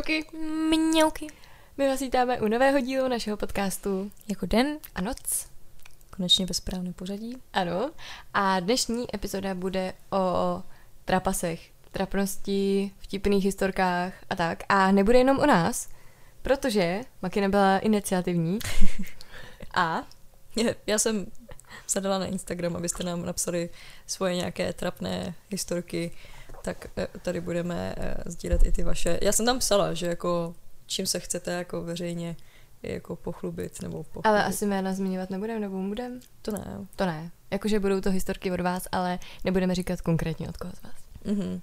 Čauky. Mňauky. My vás vítáme u nového dílu našeho podcastu Jako den a noc. Konečně ve správném pořadí. Ano. A dnešní epizoda bude o trapasech, trapnosti, vtipných historkách a tak. A nebude jenom o nás, protože Makina byla iniciativní. A já jsem zadala na Instagram, abyste nám napsali svoje nějaké trapné historky, tak tady budeme sdílet i ty vaše. Já jsem tam psala, že jako čím se chcete jako veřejně jako pochlubit nebo pochlubit. Ale asi jména zmiňovat nebudeme, nebo budeme? To ne. To ne. Jakože budou to historky od vás, ale nebudeme říkat konkrétně od koho z vás. Mhm.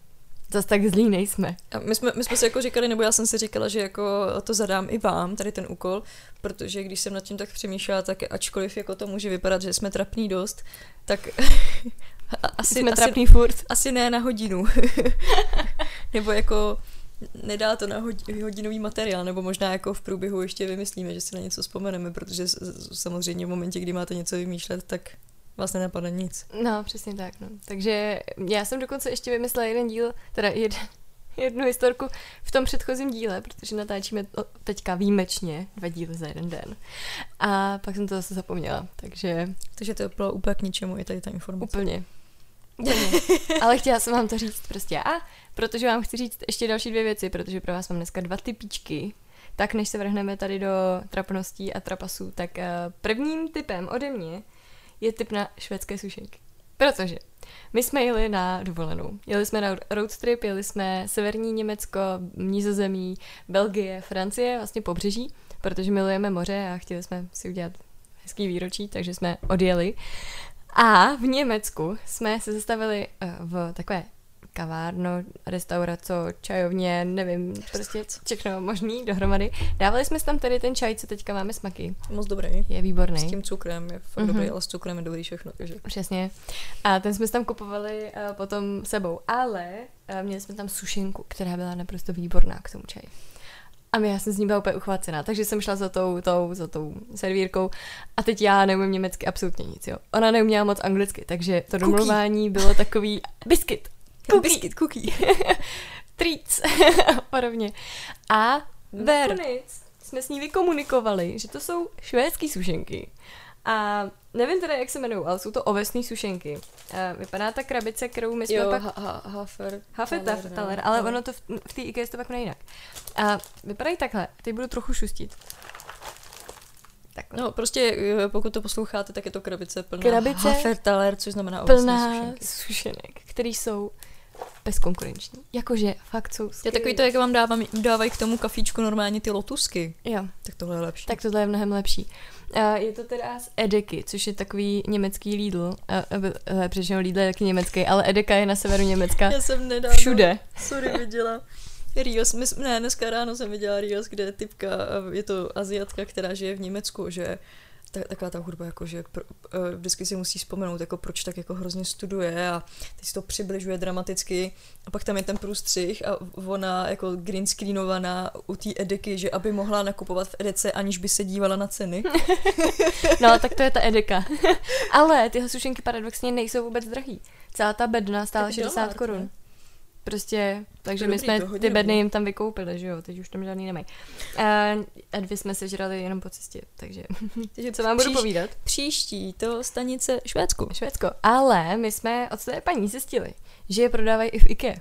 Zas tak zlí nejsme. A my jsme si jako říkali, nebo já jsem si říkala, že jako to zadám i vám, tady ten úkol, protože když jsem nad tím tak přemýšlela, tak ačkoliv jako to může vypadat, že jsme trapní dost, tak jsme trapní furt. Asi ne na hodinu. Nebo jako nedá to na hodinový materiál, nebo možná jako v průběhu ještě vymyslíme, že si na něco vzpomeneme, protože samozřejmě v momentě, kdy máte něco vymýšlet, tak vlastně nenapadne nic. No, přesně tak. No. Takže já jsem dokonce ještě vymyslela jednu historku v tom předchozím díle, protože natáčíme teďka výjimečně 2 díly za jeden den. A pak jsem to zase zapomněla, takže to bylo úplně k ničemu, je tady ta informace. Úplně. Ale chtěla jsem vám to říct prostě. A protože vám chci říct ještě další 2 věci, protože pro vás mám dneska 2 typíčky. Tak než se vrhneme tady do trapností a trapasů, tak prvním typem ode mě je tip na švédské sušenky. Protože my jsme jeli na dovolenou. Jeli jsme na road trip, jeli jsme severní Německo, Nizozemí, Belgie, Francie, vlastně pobřeží, protože milujeme moře a chtěli jsme si udělat hezký výročí, takže jsme odjeli. A v Německu jsme se zastavili v takové kavárno, restaurace, čajovně, nevím, prostě všechno možný dohromady. Dávali jsme si tam tady ten čaj, co teďka máme s Maky. Moc dobrý. Je výborný. S tím cukrem je fakt dobrý, ale s cukrem je dobrý všechno. Takže. Přesně. A ten jsme si tam kupovali potom sebou, ale měli jsme tam sušenku, která byla naprosto výborná k tomu čaji. A já jsem s ní byla úplně uchvácená, takže jsem šla za tou servírkou a teď já neumím německy absolutně nic, jo. Ona neuměla moc anglicky, takže to domluvání bylo takový biscuit. Cookie. Treats. A podobně. A nakonec jsme s ní vykomunikovali, že to jsou švédský sušenky. A nevím teda, jak se jmenují, ale jsou to ovesné sušenky. Vypadá ta krabice, kterou my jsme pak... Hafertaler, ale ono to v té IKEA to pak nejinak. A vypadají takhle. Teď budu trochu šustit. Takhle. No, prostě pokud to posloucháte, tak je to krabice plná Hafertaler, což znamená ovesné sušenek, který jsou bezkonkurenční. Jakože fakt jsou skvělé. Takový to, jak vám dávají k tomu kafíčku normálně ty lotusky. Jo. Tak tohle je lepší. Tak tohle je mnohem lepší. Je to teda z Edeky, což je takový německý Lidl. Přečně Lidl je taky německý, ale Edeka je na severu Německa. Já jsem nedávno všude. Sorry, viděla. Rios, dneska ráno jsem viděla Rios, kde je typka, je to Asiatka, která žije v Německu, že taková ta hudba, jakože vždycky si musí vzpomenout, jako proč tak jako hrozně studuje a teď si to přibližuje dramaticky a pak tam je ten průstřih a ona jako green screenovaná u té Edeky, že aby mohla nakupovat v Edece, aniž by se dívala na ceny. No, tak to je ta Edeka. Ale tyhle sušenky paradoxně nejsou vůbec drahý. Celá ta bedna stála 60 korun. Prostě, takže my jsme ty bedny jim tam vykoupili, že jo, teď už tam žádný nemají. A 2 jsme sežrali jenom po cestě, takže co vám budu povídat? Příští to stanice Švédsko. Ale my jsme od té paní zjistili, že je prodávají i v IKEA.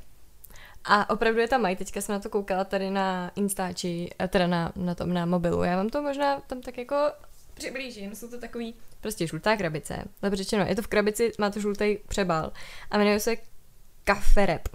A opravdu je tam mají, teďka jsem na to koukala tady na Instači, teda na mobilu. Já vám to možná tam tak jako přiblížím, jsou to takový prostě žlutá krabice. Dobře řečeno, je to v krabici, má to žlutý přebal a jmenuje se Kafferep.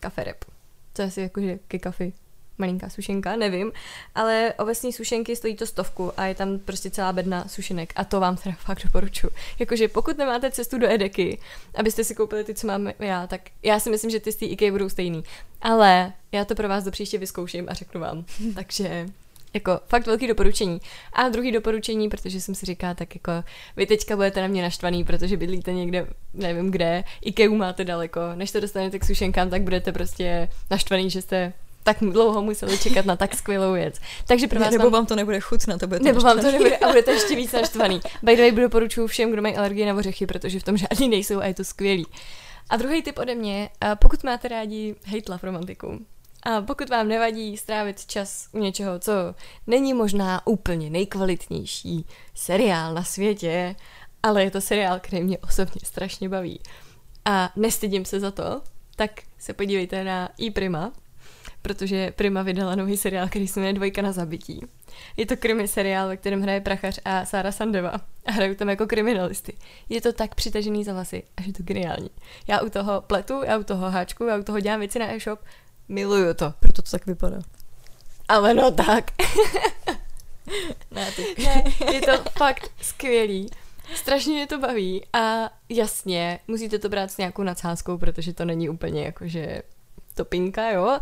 Kafferep. To je asi jakože ke kafi. Malinká sušenka, nevím. Ale ovesní sušenky stojí to 100 a je tam prostě celá bedna sušenek. A to vám teda fakt doporučuji. Jakože pokud nemáte cestu do Edeky, abyste si koupili ty, co mám já, tak já si myslím, že ty z té IKEA budou stejný. Ale já to pro vás do příště vyzkouším a řeknu vám. Takže jako fakt velký doporučení. A druhý doporučení, protože jsem si říkala, tak jako vy teďka budete na mě naštvaný, protože bydlíte někde, nevím kde, IKEA máte daleko, než to dostanete k sušenkám, tak budete prostě naštvaný, že jste tak dlouho museli čekat na tak skvělou věc. Takže pro vás nebo vám to nebude chutnat, to budete nebo naštvaný. Vám to nebude a budete ještě víc naštvaný. By the way, doporučuji všem, kdo mají alergie na ořechy, protože v tom žádný nejsou a je to skvělý. A druhý tip ode mě, pokud máte rádi hate love romantiku, A pokud vám nevadí strávit čas u něčeho, co není možná úplně nejkvalitnější seriál na světě, ale je to seriál, který mě osobně strašně baví a nestydím se za to, tak se podívejte na Prima, protože Prima vydala nový seriál, který se jmenuje Dvojka na zabití. Je to krimi seriál, ve kterém hraje Prachař a Sara Sandeva a hrajou tam jako kriminalisty. Je to tak přitažený za vlasy, až je to geniální. Já u toho pletu, já u toho háčku, já u toho dělám věci na e-shop. Miluju to, proto to tak vypadá. Ale no tak. Ne, je to fakt skvělý. Strašně mě to baví a jasně, musíte to brát s nějakou nadsázkou, protože to není úplně jakože topinka, jo,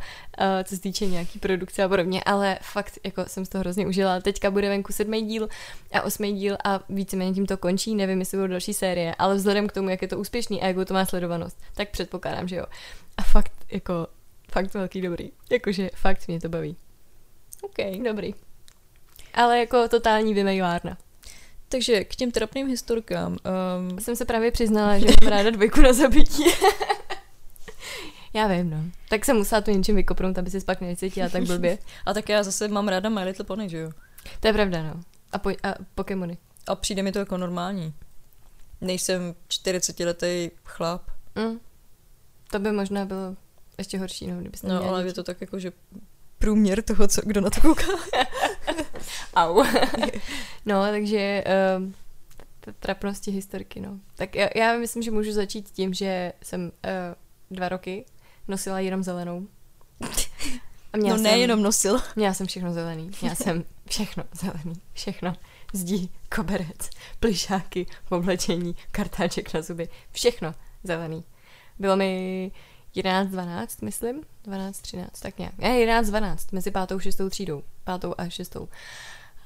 co se týče nějaký produkce a podobně, ale fakt jako jsem z toho hrozně užila. Teďka bude venku 7. díl a 8. díl a víceméně tím to končí, nevím, jestli budou další série, ale vzhledem k tomu, jak je to úspěšný a jakou to má sledovanost, tak předpokládám, že jo. A fakt jako, fakt velký dobrý. Jakože fakt mě to baví. OK, dobrý. Ale jako totální vymejvárna. Takže k těm trapným historkám. Jsem se právě přiznala, že mám ráda Dvojku na zabití. Já vím, no. Tak jsem musela to něčím vykopnout, aby se pak necítila tak blbě. A tak já zase mám ráda My Little Pony, že jo? To je pravda, no. A Pokémony. A přijde mi to jako normální. Nejsem 40letý chlap. Mm. To by možná bylo ještě horší, no, kdybyste měla. No, ale děti. Je to tak jako, že průměr toho, co kdo na to kouká. Au. No, takže trapnosti historky, no. Tak já myslím, že můžu začít tím, že jsem 2 roky nosila jenom zelenou. No nejenom nosila. Měla jsem všechno zelený. Měla jsem všechno zelený. Všechno. Zdí, koberec, plyšáky, oblečení, kartáček na zuby. Všechno zelený. Bylo mi 11-12, myslím. 12-13, tak nějak. Ne, 11-12, mezi 5. a 6. třídou. 5. a 6.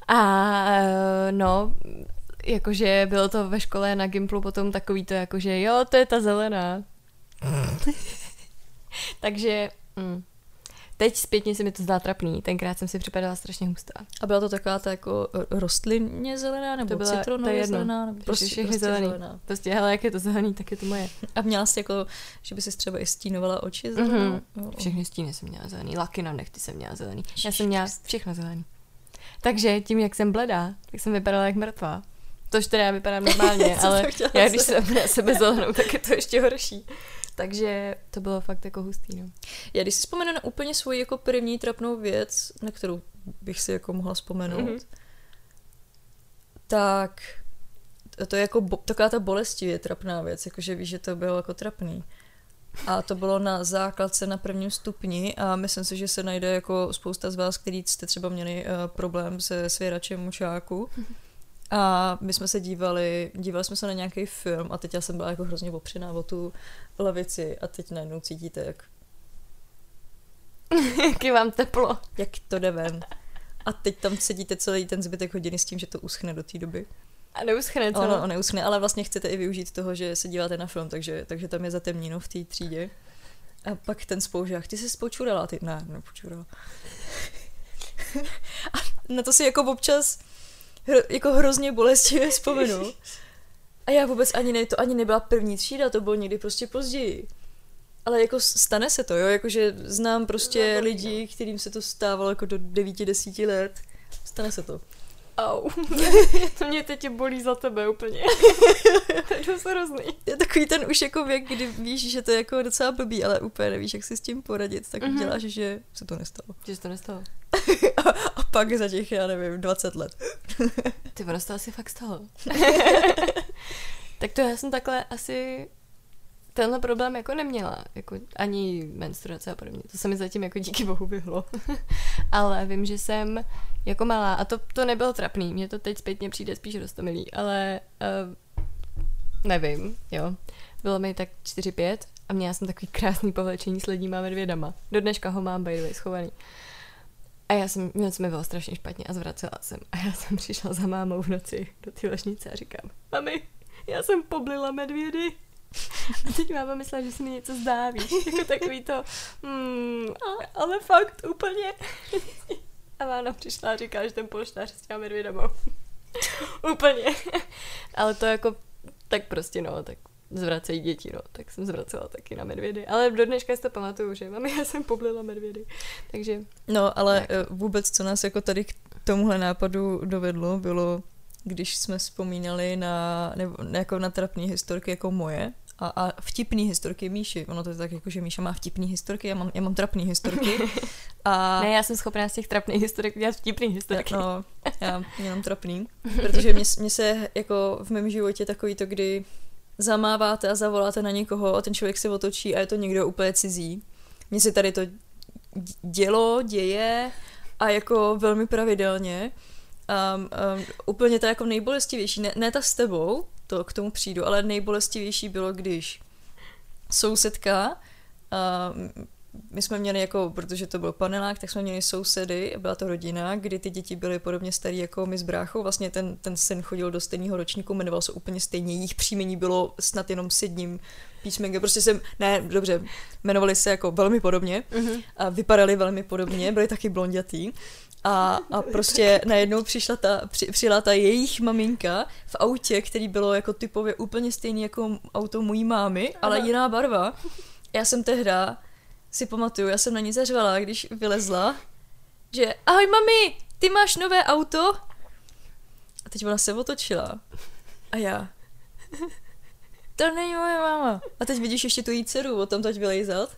A no, jakože bylo to ve škole na Gimplu potom takový to, jakože jo, to je ta zelená. Takže teď zpětně se mi to zdá trapný, tenkrát jsem si připadala strašně hustá. A byla to taková ta jako rostlinně zelená, nebo citronově zelená, nebo prostě zelená. Prostě hele, jak je to zelený, tak je to moje. A měla jsi jako, že by si třeba i stínovala oči zelenou? Mm-hmm. Všechny stíny jsem měla zelený, laky na nechty jsem měla zelený. Já jsem měla všechno zelený. Takže tím, jak jsem bledá, tak jsem vypadala jak mrtvá. Tož teda já vypadám normálně, ale já když jsem na sebe zelenou, tak je to ještě horší. Takže to bylo fakt jako hustý, no. Já když si vzpomenu na úplně svoji jako první trapnou věc, na kterou bych si jako mohla vzpomenout, tak to je jako taková ta bolestivě trapná věc, jakože víš, že to bylo jako trapný. A to bylo na základce na 1. stupni a myslím si, že se najde jako spousta z vás, kteří jste třeba měli problém se svěračem mučáku. A my jsme se dívali jsme se na nějaký film a teď já jsem byla jako hrozně opřená o tu lavici a teď najednou cítíte, jak vám teplo. Jak to jde ven. A teď tam sedíte celý ten zbytek hodiny s tím, že to uschne do té doby. A neuschne to. Ono neuschne, ale vlastně chcete i využít toho, že se díváte na film, takže tam je zatemněno v té třídě. A pak ten spoužák, ty se spočurala, ty ne, nepočurala. A na to si jako občas jako hrozně bolestivě vzpomenu. A já vůbec to ani nebyla 1. třída, to bylo někdy prostě později. Ale jako stane se to, jo, jakože znám prostě lidi, kterým se to stávalo jako do 9-10 let. Stane se to. Au. To mě teď bolí za tebe úplně. To je dost hrozný. Je takový ten už jako věk, kdy víš, že to je jako docela blbý, ale úplně nevíš, jak si s tím poradit, tak děláš, že se to nestalo. Že se to nestalo. A pak za těch, já nevím, 20 let. Ty prostě asi fakt stalo. Tak to já jsem takhle asi tenhle problém jako neměla. Jako ani menstruace a podobně. To se mi zatím jako díky bohu vyhlo. Ale vím, že jsem jako malá. A to nebylo trapný. Mně to teď zpětně přijde spíš roztomilý. Ale nevím, jo. Bylo mi tak 4-5 a měla jsem takový krásný povlečení s ledníma medvědama. Do dneška ho mám, by the way, schovaný. A mě to bylo strašně špatně a zvracela jsem. A já jsem přišla za mámou v noci do té ložnice a říkám, mami, já jsem poblila medvědy. A teď máma myslela, že se mi něco zdá, víš, jako takový to, ale fakt úplně. A máma přišla a říká, že ten polštář s těma medvědama. Úplně. Ale to jako, tak prostě no, tak zvracejí děti, no, tak jsem zvracela taky na medvědy, ale do dneška si to pamatuju, že mami, já jsem poblila medvědy, takže... No, ale tak. Vůbec, co nás jako tady k tomuhle nápadu dovedlo, bylo, když jsme vzpomínali na, nebo, jako na trapné historky jako moje, a vtipný historky Míši. Ono to je tak jako, že Míša má vtipný historky, já mám trapný historky. A... Ne, já jsem schopná z těch trapných historek dělat vtipný historky. No, já mám trapný, protože mě se jako v mém životě takový to, kdy zamáváte a zavoláte na někoho a ten člověk se otočí a je to někdo úplně cizí. Mně se tady to děje a jako velmi pravidelně. Úplně ta jako nejbolestivější, ne ta s tebou, to k tomu přijdu, ale nejbolestivější bylo, když sousedka, my jsme měli jako, protože to byl panelák, tak jsme měli sousedy, byla to rodina, kdy ty děti byly podobně starý jako my s bráchou, vlastně ten syn chodil do stejného ročníku, jmenoval se úplně stejně, jejich příjmení bylo snad jenom s jedním písmenkem, jmenovali se jako velmi podobně, a vypadali velmi podobně, byli taky blondětý. A prostě najednou přijela ta jejich maminka v autě, který bylo jako typově úplně stejný jako auto mojí mámy, ale jiná barva. Já jsem tehda, si pamatuju, já jsem na ní zařvala, když vylezla, že ahoj mami, ty máš nové auto? A teď ona se otočila. A já, to není moje máma. A teď vidíš ještě tu jí dceru o tom teď vylejzat.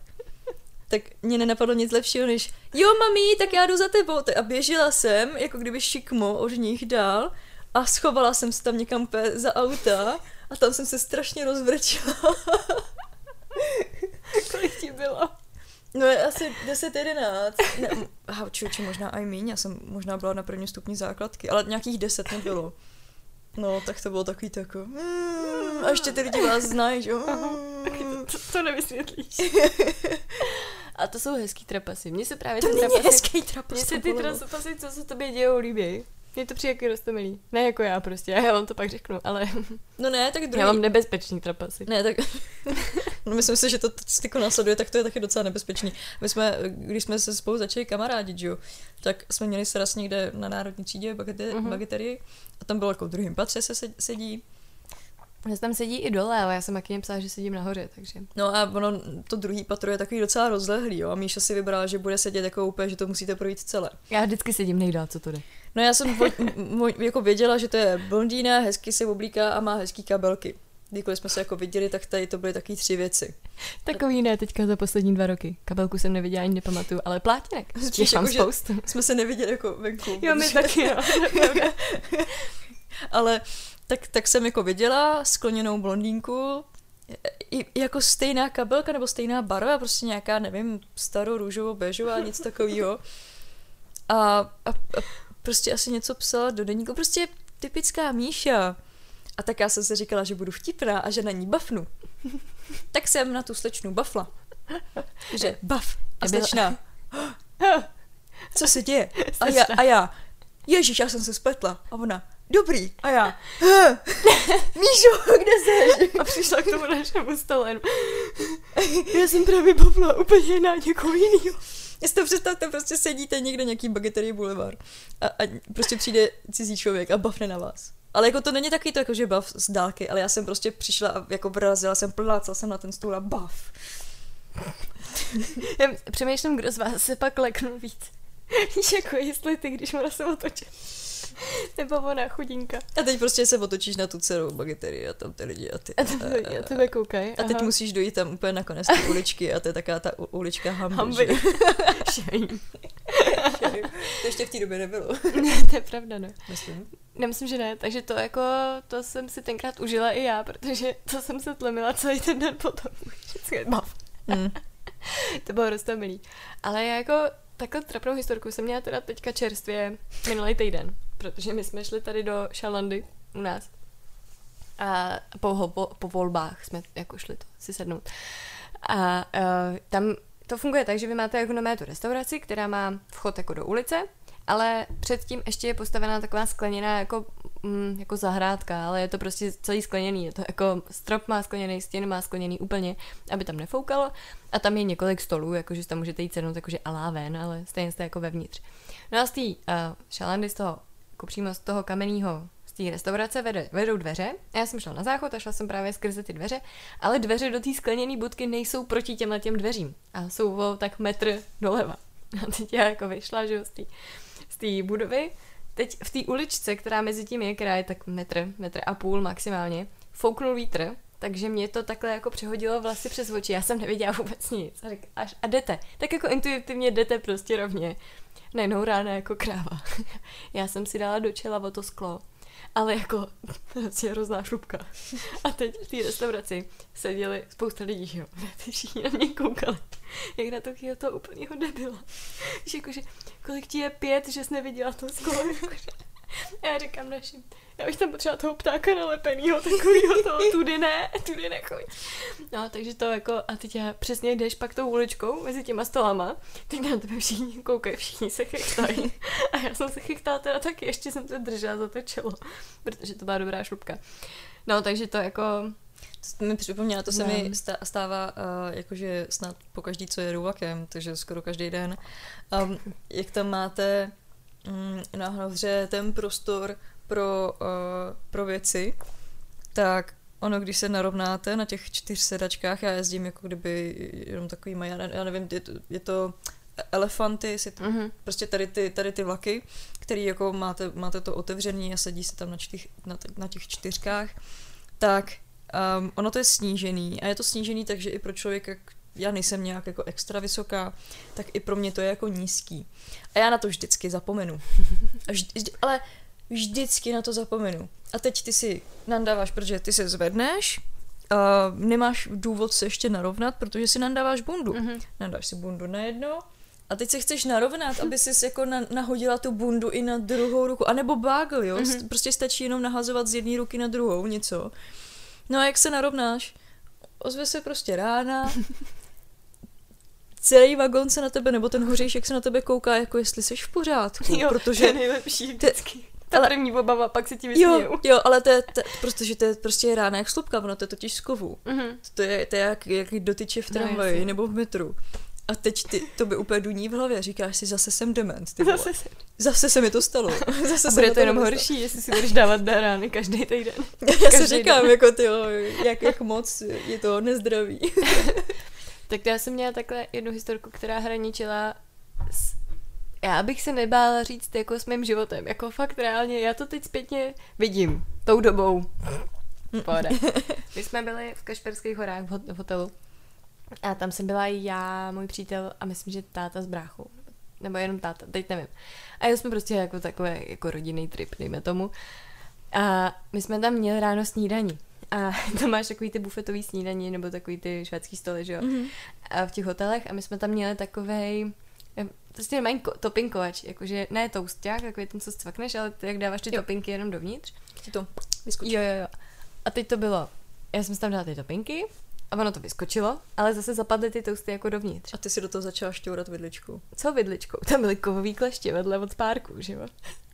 Tak mě nenapadlo nic lepšího, než jo, mami, tak já jdu za tebou. A běžela jsem, jako kdyby šikmo od nich dál a schovala jsem se tam někam za auta a tam jsem se strašně rozvrčila. Kolik ti bylo? No je asi 10-11. Možná i míň, já jsem možná byla na prvním stupni základky, ale nějakých 10 nebylo. No, tak to bylo takový tako. A ještě ty lidi vás znají, že jo? To nevysvětlíš. A to jsou hezký trapasy. Mně se právě ty trapasy, co se tobě dějou, líbí. Mně to přijde jako roztomilý. Ne jako já prostě, já vám to pak řeknu, ale... No ne, tak druhý... Já mám nebezpečný trapasy. Ne, tak... No myslím si, že to styko následuje, tak to je taky docela nebezpečný. My jsme, když jsme se spolu začali kamarádit, jo, tak jsme měli sraz někde na Národní třídě bagatelii a tam bylo jako v druhém patře se sedí. Já tam sedí i dole, ale já jsem Makině psala, že sedím nahoře, takže... No a ono, to druhý patro je takový docela rozlehlý, jo, a Míša si vybrala, že bude sedět jako úplně, že to musíte projít celé. Já vždycky sedím nejdál, co to jde. No já jsem jako věděla, že to je blondýna, hezky se oblíká a má hezký kabelky. Kdykoliv jsme se jako viděli, tak tady to byly taky 3 věci. Takový ne teďka za poslední 2 roky. Kabelku jsem neviděla, ani nepamatuju, ale plátěnek. Spíš jako, spoustu. Jsme se neviděli jako venku. Jo, my taky, no. Ale... Tak jsem jako viděla skloněnou blondýnku, jako stejná kabelka nebo stejná barva, prostě nějaká, nevím, starou růžovou béžová, nic takového. A prostě asi něco psala do deníku, prostě typická Míša. A tak já jsem si říkala, že budu vtipná a že na ní bafnu. Tak jsem na tu slečnu bafla. Že baf a slečna. Co se děje? A já, ježíš, já jsem se spletla. A ona... Dobrý. A já. Míšo, kde jsi? A přišla k tomu našemu stolu. Já jsem právě bavila úplně na někoho jiného. Já si to představte, prostě sedíte někde nějaký Bagatelie Boulevard a prostě přijde cizí člověk a bavne na vás. Ale jako to není taky to, jako že bav z dálky, ale já jsem prostě přišla a jako vrazila jsem, plácala jsem na ten stůl a bav. Já přemýšlím, kdo z vás se pak leknul víc. Víš, jako jestli ty, když ona se otočí. Nebo ona, chudinka. A teď prostě se otočíš na tu dceru Bagatelii a tam ty lidi a ty. A tebe koukaj. A teď musíš dojít tam úplně na konec té uličky a to je taká ta ulička Hamby. To ještě v té době nebylo. Ne, to je pravda, ne. Myslím. Nemyslím, že ne. Takže to jako, to jsem si tenkrát užila i já, protože to jsem se tlemila celý ten den potom. To bylo roztomilý. Ale jako... Takhle trapnou historku jsem měla teda teďka čerstvě minulý týden, protože my jsme šli tady do Šalandy u nás a po volbách jsme jako šli to si sednout. A tam to funguje tak, že vy máte jako na tu restauraci, která má vchod jako do ulice, ale předtím ještě je postavená taková skleněná jako zahrádka, ale je to prostě celý skleněný, je to jako strop má skleněný, stěn má skleněný úplně, aby tam nefoukalo a tam je několik stolů, jakože tam můžete jít sednout jakože alá ven, ale stejně jste jako vevnitř. No a z té Šalandy, z toho, jako přímo z toho kamenného z té restaurace vedou dveře a já jsem šla na záchod a šla jsem právě skrze ty dveře, ale dveře do té skleněné budky nejsou proti těmhle těm dveřím a jsou o tak metr doleva. A teď já jako vyšla, že jo, z té budovy. Teď v té uličce, která mezi tím je, která je tak metr a půl maximálně, fouknul vítr, takže mě to takhle jako přehodilo vlasy přes oči, já jsem neviděla vůbec nic. A jdete, tak jako intuitivně jdete prostě rovně. Najednou rána jako kráva. Já jsem si dala do čela o to sklo, ale jako je hrozná šlubka. A teď v té restauraci seděli spousta lidí, jo. Ty všichni na mě koukali, jak na to úplnýho debila. Víš, jakože, kolik ti je 5, že jsi neviděla to sklo, jakože. A já říkám našim, já bych tam potřeba toho ptáka nalepenýho, takovýho toho, tudy ne, chuj. No, takže to jako, a teď já přesně jdeš pak tou uličkou mezi těma stolama, teď na tebe všichni koukají, všichni se chechtají. A já jsem se chechtala teda taky, ještě jsem to držela za to čelo, protože to byla dobrá šlubka. No, takže to jako... To mi připomněla, to se mi stává jakože snad po každý, co jedu vlakem, takže skoro každý den. Jak tam máte... nahoře ten prostor pro věci, tak ono, když se narovnáte na těch 4 sedačkách, já jezdím jako kdyby jenom takový, já nevím, je to elefanty, prostě tady ty vlaky, který jako máte to otevřený a sedí se tam na těch 4, tak ono to je snížený a je to snížený, takže i pro člověka, já nejsem nějak jako extra vysoká, tak i pro mě to je jako nízký. A já na to vždycky zapomenu. Ale vždycky na to zapomenu. A teď ty si nandáváš, protože ty se zvedneš, nemáš důvod se ještě narovnat, protože si nandáváš bundu. Mm-hmm. Nandáš si bundu na jedno a teď se chceš narovnat, aby jsi jako nahodila tu bundu i na druhou ruku. A nebo bagel, jo? Mm-hmm. Prostě stačí jenom nahazovat z jedné ruky na druhou něco. No a jak se narovnáš? Ozve se prostě rána, celý vagon se na tebe, nebo ten hoříšek se na tebe kouká, jako jestli jsi v pořádku, jo, protože... Jo, to je nejlepší vždycky. Ta první obava, pak se ti vysměju. Jo, ale to je rána jak slupka, ono to je totiž z kovu. Mm-hmm. To je jak dotyče v tramvaji, no, nebo v metru. A teď to by úplně duní v hlavě, říkáš si, zase jsem dement, ty vole. Zase se mi to stalo. A bude to jenom horší, jestli si budeš dávat na rány každý týden. Já si říkám, jako tyjo, jak moc je to nezdravý. Tak já jsem měla takhle jednu historku, která hraničila s... Já bych se nebála říct jako s mým životem, jako fakt reálně, já to teď zpětně vidím, tou dobou. Pohoda. My jsme byli v Kašperských horách v hotelu. A tam jsem byla já, můj přítel a myslím, že táta s bráchou. Nebo jenom táta, teď nevím. A jeli jsme prostě jako takový jako rodinný trip, dejme tomu. A my jsme tam měli ráno snídaní. A tam máš takový ty bufetový snídaní nebo takový ty švédský stoly, že jo? Mm-hmm. A v těch hotelech. A my jsme tam měli takovej... Prostě normální topinkovač, jakože ne tousták, takový ten, co stvakneš, ale jak dáváš ty topinky jenom dovnitř. To vyskočí. Jo. A teď to bylo... Já jsem si tam dala ty topinky. A ono to vyskočilo, ale zase zapadly ty tousty jako dovnitř. A ty si do toho začala šťourat vidličku. Co vidličkou? Tam byly kovový kleště vedle od párku, že jo?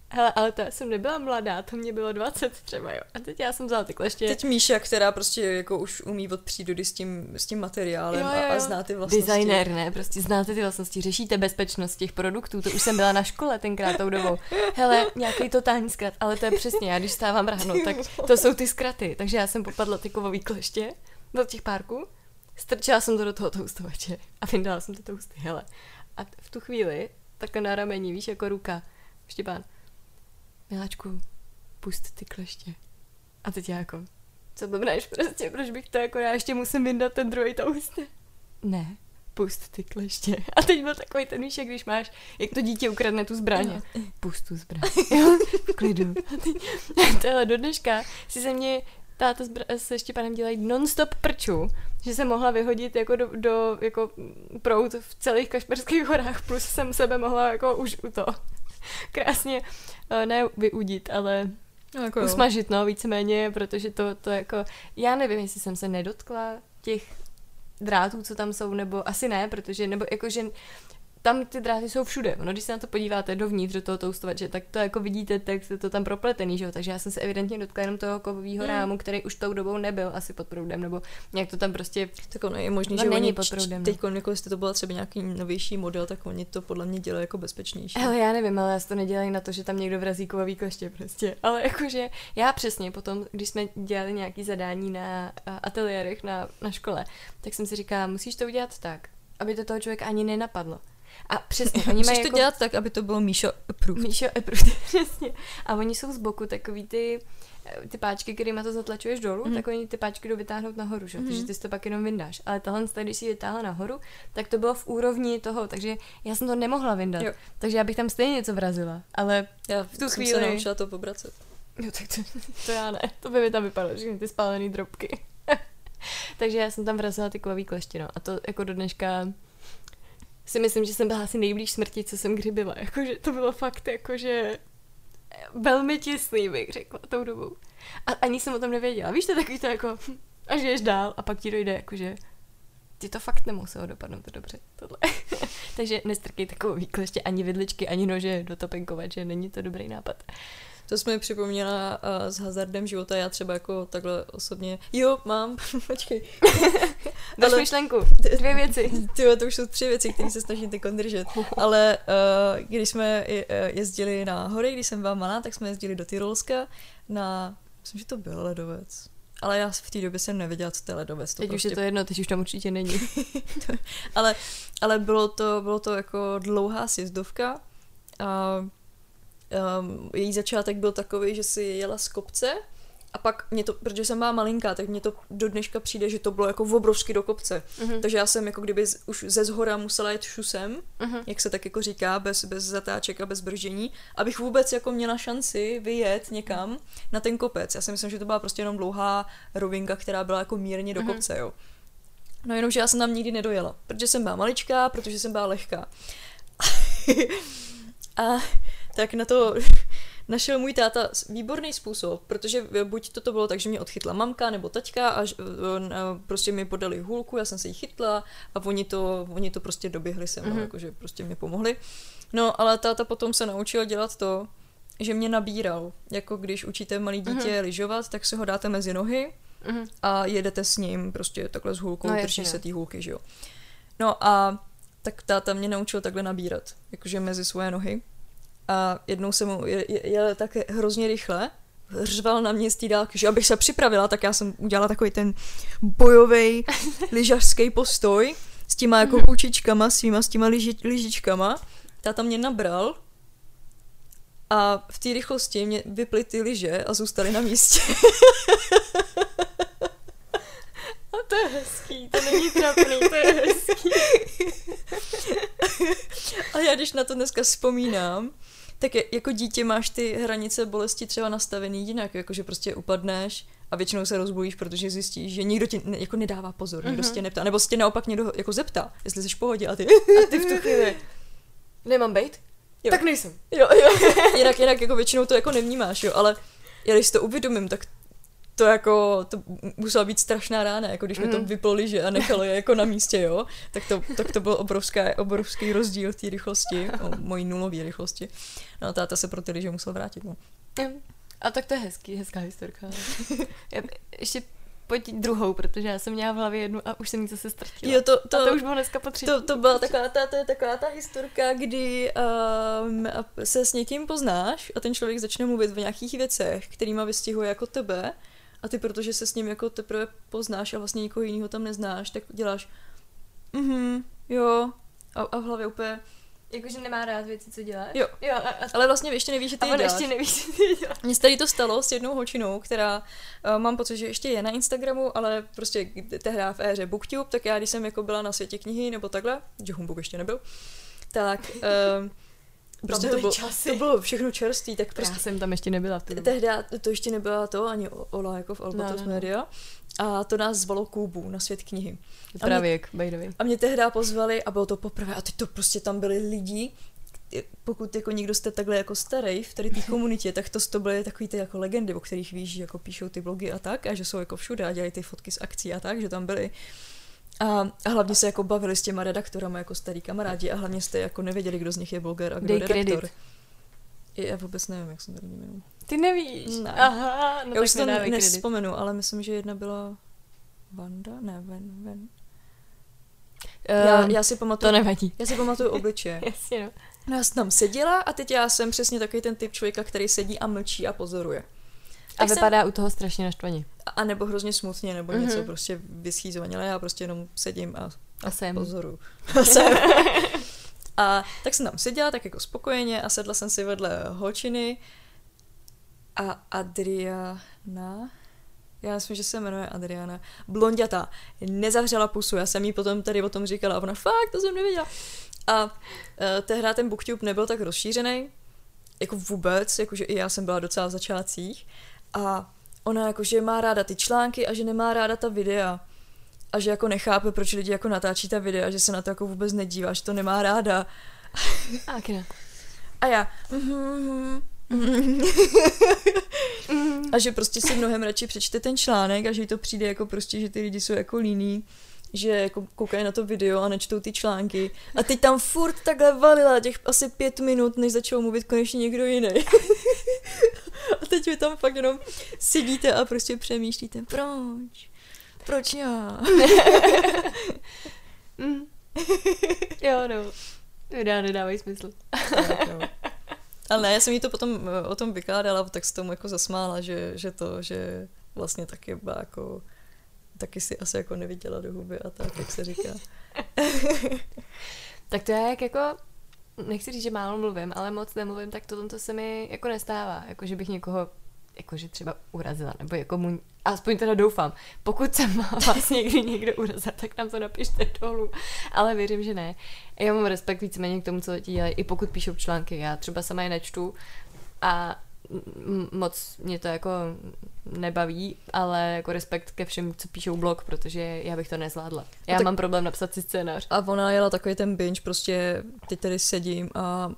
Hele, ale to já jsem nebyla mladá, to mě bylo 20 třeba, jo. A teď já jsem vzala ty kleště. Teď Míša, která prostě jako už umí od přírody s tím materiálem, jo. A zná ty vlastnosti. Designér, ne? Prostě znáte ty vlastnosti, řešíte bezpečnost těch produktů, to už jsem byla na škole tenkrát tou dobou. Hele, nějaký totální zkrat, ale to je přesně, já když stávám ráno, tak to jsou ty zkraty. Takže já jsem popadla ty kovový kleště do těch párků, strčila jsem to do toho toustovače a vyndala jsem to tousty, hele. A v tu chvíli, takhle na rameni, víš, jako ruka, Štěpán, miláčku, pust ty kleště. A teď já jako, co blbneš prostě, proč bych to jako, já ještě musím vyndat ten druhý toust. Ne, pust ty kleště. A teď byl takový ten, víš, jak když máš, jak to dítě ukradne tu zbraň. Pust tu zbraň, jo, v klidu. A teď, tohle do dneška si ze mě táta se Štěpanem dělají non-stop prču, že jsem mohla vyhodit jako do jako prout v celých Kašperských horách, plus jsem sebe mohla jako už u to krásně, ne vyudit, ale jako usmažit, no, víceméně, protože to jako, já nevím, jestli jsem se nedotkla těch drátů, co tam jsou, nebo asi ne, protože, nebo jakože tam ty dráty jsou všude. Ono, když se na to podíváte dovnitř do toho toustovače, tak to jako vidíte, tak je to tam propletený, že jo. Takže já jsem se evidentně dotkla jenom toho kovového rámu, který už tou dobou nebyl asi pod proudem, nebo nějak to tam prostě. Tak ono je možný, že není pod proudem. Teď, jako jestli to byl třeba nějaký novější model, tak oni to podle mě dělají jako bezpečnější. Ale já nevím, ale já to nedělají na to, že tam někdo vrazí kovový koště prostě. Ale jakože já přesně potom, když jsme dělali nějaký zadání na ateliérech na škole, tak jsem si říkala, musíš to udělat tak, aby to toho člověka ani nenapadlo. A přesně, oni mají jako... to dělat tak, aby to bylo Míšo approved. Míšo approved, přesně. A oni jsou z boku takový ty páčky, kterýma to zatlačuješ dolů, tak oni ty páčky jdou vytáhnout nahoru, že? Takže ty si to pak jenom vyndáš. Ale tahle, když si ji vytáhla nahoru, tak to bylo v úrovni toho, takže já jsem to nemohla vyndat. Jo. Takže já bych tam stejně něco vrazila, ale já v tu chvíli... Já jsem se naučila to pobracet. Jo, tak to já ne. To by mi tam vypadalo, všechny ty spálený drobky. Takže já jsem tam vrazila ty kovový kleště, no. A to jako do dneška si myslím, že jsem byla asi nejblíž smrti, co jsem kdy byla. Jakože to bylo fakt jakože velmi těsný, bych řekla, tou dobou. A ani jsem o tom nevěděla. Víš, to takový to jako, až žiješ dál a pak ti dojde, jakože ti to fakt nemuselo dopadnout to dobře, tohle. Takže nestrkej takovou kleště ani vidličky, ani nože do topenkovače, není to dobrý nápad. To jsi mi připomněla s hazardem života, já třeba jako takhle osobně, jo, mám, počkej. Dáš myšlenku, 2 věci. Tyjo, to už jsou 3 věci, které se snažím teď držet, ale když jsme jezdili na hory, když jsem byla malá, tak jsme jezdili do Tyrolska na, myslím, že to byl ledovec. Ale já v té době jsem nevěděla, co to je ledovec. Teď prostě... už je to jedno, teď už tam určitě není. ale bylo to jako dlouhá sjezdovka a její začátek byl takový, že si jela z kopce a pak mě to, protože jsem byla malinká, tak mě to do dneška přijde, že to bylo jako obrovsky do kopce. Takže já jsem jako kdyby už ze zhora musela jet šusem, jak se tak jako říká, bez zatáček a bez brždění, abych vůbec jako měla šanci vyjet někam na ten kopec. Já si myslím, že to byla prostě jenom dlouhá rovinka, která byla jako mírně do kopce, jo. No jenom, že já jsem tam nikdy nedojela, protože jsem byla maličká, protože jsem byla lehká. A tak na to našel můj táta výborný způsob, protože buď to bylo tak, že mě odchytla mamka nebo taťka a prostě mi podali hůlku, já jsem se jí chytla a oni to prostě doběhli se mnou, jakože prostě mě pomohli. No ale táta potom se naučil dělat to, že mě nabíral, jako když učíte malý dítě lyžovat, tak se ho dáte mezi nohy a jedete s ním prostě takhle s hůlkou, drží se tý hůlky, že jo. No a tak táta mě naučil takhle nabírat, jakože mezi svoje nohy. A jednou jsem mu jel tak hrozně rychle, řval na mě z té dálky, že abych se připravila, tak já jsem udělala takový ten bojovej lyžařský postoj s těma jako kučičkama svýma, s těma lyžičkama. Táta mě nabral a v té rychlosti mě vyply ty lyže a zůstaly na místě. A to je hezký, to není trapný, to je hezký. A já když na to dneska vzpomínám, tak jako dítě máš ty hranice bolesti třeba nastavený jinak, jakože prostě upadneš a většinou se rozbojíš, protože zjistíš, že nikdo ti jako nedává pozor, nikdo se tě neptá, nebo se tě naopak někdo jako zeptá, jestli jsi v pohodě a ty v tu chvíli nemám bejt? Jo. Tak nejsem. Jo. Jinak jako většinou to jako nevnímáš, jo, ale já když si to uvědomím, tak to jako, to musela být strašná rána, jako když mi to vyploli, že a nechalo je jako na místě, jo, tak to byl obrovský rozdíl té rychlosti, mojí nulové rychlosti. No a táta se pro ty liže musel vrátit, no. A tak to je hezká historka. Ještě pojď druhou, protože já jsem měla v hlavě jednu a už jsem ji zase ztratila. Jo, to, a to už bylo dneska po třetí. To byla taková ta historka, kdy se s někým poznáš a ten člověk začne mluvit o nějakých věcech, kterýma vystihuje jako tebe. A ty, protože se s ním jako teprve poznáš a vlastně nikoho jiného tam neznáš, tak děláš jo a v hlavě úplně... Jakože nemá rád věci, co děláš? Jo. Ale vlastně ještě nevíš, že ty děláš. Mně se tady to stalo s jednou holčinou, která mám pocit, že ještě je na Instagramu, ale prostě tehdy v éře BookTube, tak já když jsem jako byla na světě knihy nebo takhle, že Humbug ještě nebyl, tak... Prostě to bylo všechno čerstvý, tak prostě... Já jsem tam ještě nebyla v té době. Tehdy to ještě nebyla to, ani Ola jako v Albatros Media. A to nás zvalo Kubu na svět knihy. Pravěk, by the way. A mě tehdy pozvali a bylo to poprvé. A teď to prostě tam byli lidi, pokud jako někdo jste takhle jako starý v tady té komunitě, tak to byly takový ty jako legendy, o kterých víš, jako píšou ty blogy a tak, a že jsou jako všude a dělají ty fotky z akcí a tak, že tam byly. A hlavně se jako bavili s těma redaktorama jako starý kamarádi a hlavně jste jako nevěděli, kdo z nich je bloger a kdo je redaktor. Já vůbec nevím, jak jsem to jmenovala. Ty nevíš? Ne. Aha, no já už to nevzpomenu, ale myslím, že jedna byla Vanda, ne, Ven. Já si pamatuju, to nevadí. Já si pamatuju obličeje. Jasně, no. Já jsem tam seděla a teď já jsem přesně takový ten typ člověka, který sedí a mlčí a pozoruje. A vypadá u toho strašně naštvaně. A nebo hrozně smutně, nebo něco prostě vyschýzovaně, ale já prostě jenom sedím a jsem. Pozoruju. A jsem. A tak jsem tam seděla tak jako spokojeně a sedla jsem si vedle holčiny a Adriana, já myslím, že se jmenuje Adriana, blonděta, nezavřela pusu, já jsem jí potom tady o tom říkala a ona fakt, to jsem nevěděla. A tehdy ten BookTube nebyl tak rozšířený, jako vůbec, jakože i já jsem byla docela v začátcích a ona jakože má ráda ty články a že nemá ráda ta videa. A že jako nechápe, proč lidi jako natáčí ta videa, že se na to jako vůbec nedívá, že to nemá ráda. A já. A že prostě si mnohem radši přečte ten článek a že jí to přijde jako prostě, že ty lidi jsou jako líní, že jako koukají na to video a nečtou ty články. A teď tam furt takhle valila těch asi 5 minut, než začal mluvit konečně někdo jiný. A teď vy tam fakt jenom sedíte a prostě přemýšlíte, proč já? Jo, no. Videa nedávají smysl. No. Ale ne, já jsem jí to potom o tom vykládala, tak se tomu jako zasmála, že vlastně taky byla jako taky si asi jako neviděla do huby a tak, jak se říká. Tak to já jako nechci říct, že málo mluvím, ale moc nemluvím, tak to se mi jako nestává, jako že bych někoho jakože třeba urazila, nebo jako mu, aspoň teda doufám, pokud se má vás někdy někdo urazit, tak nám to napište dolů, ale věřím, že ne. Já mám respekt víceméně k tomu, co lidi dělají, i pokud píšou články, já třeba sama je nečtu a moc mě to jako nebaví, ale jako respekt ke všem, co píšou blog, protože já bych to nezvládla. Já mám problém napsat si scénář. A ona jela takový ten binge, prostě teď tady sedím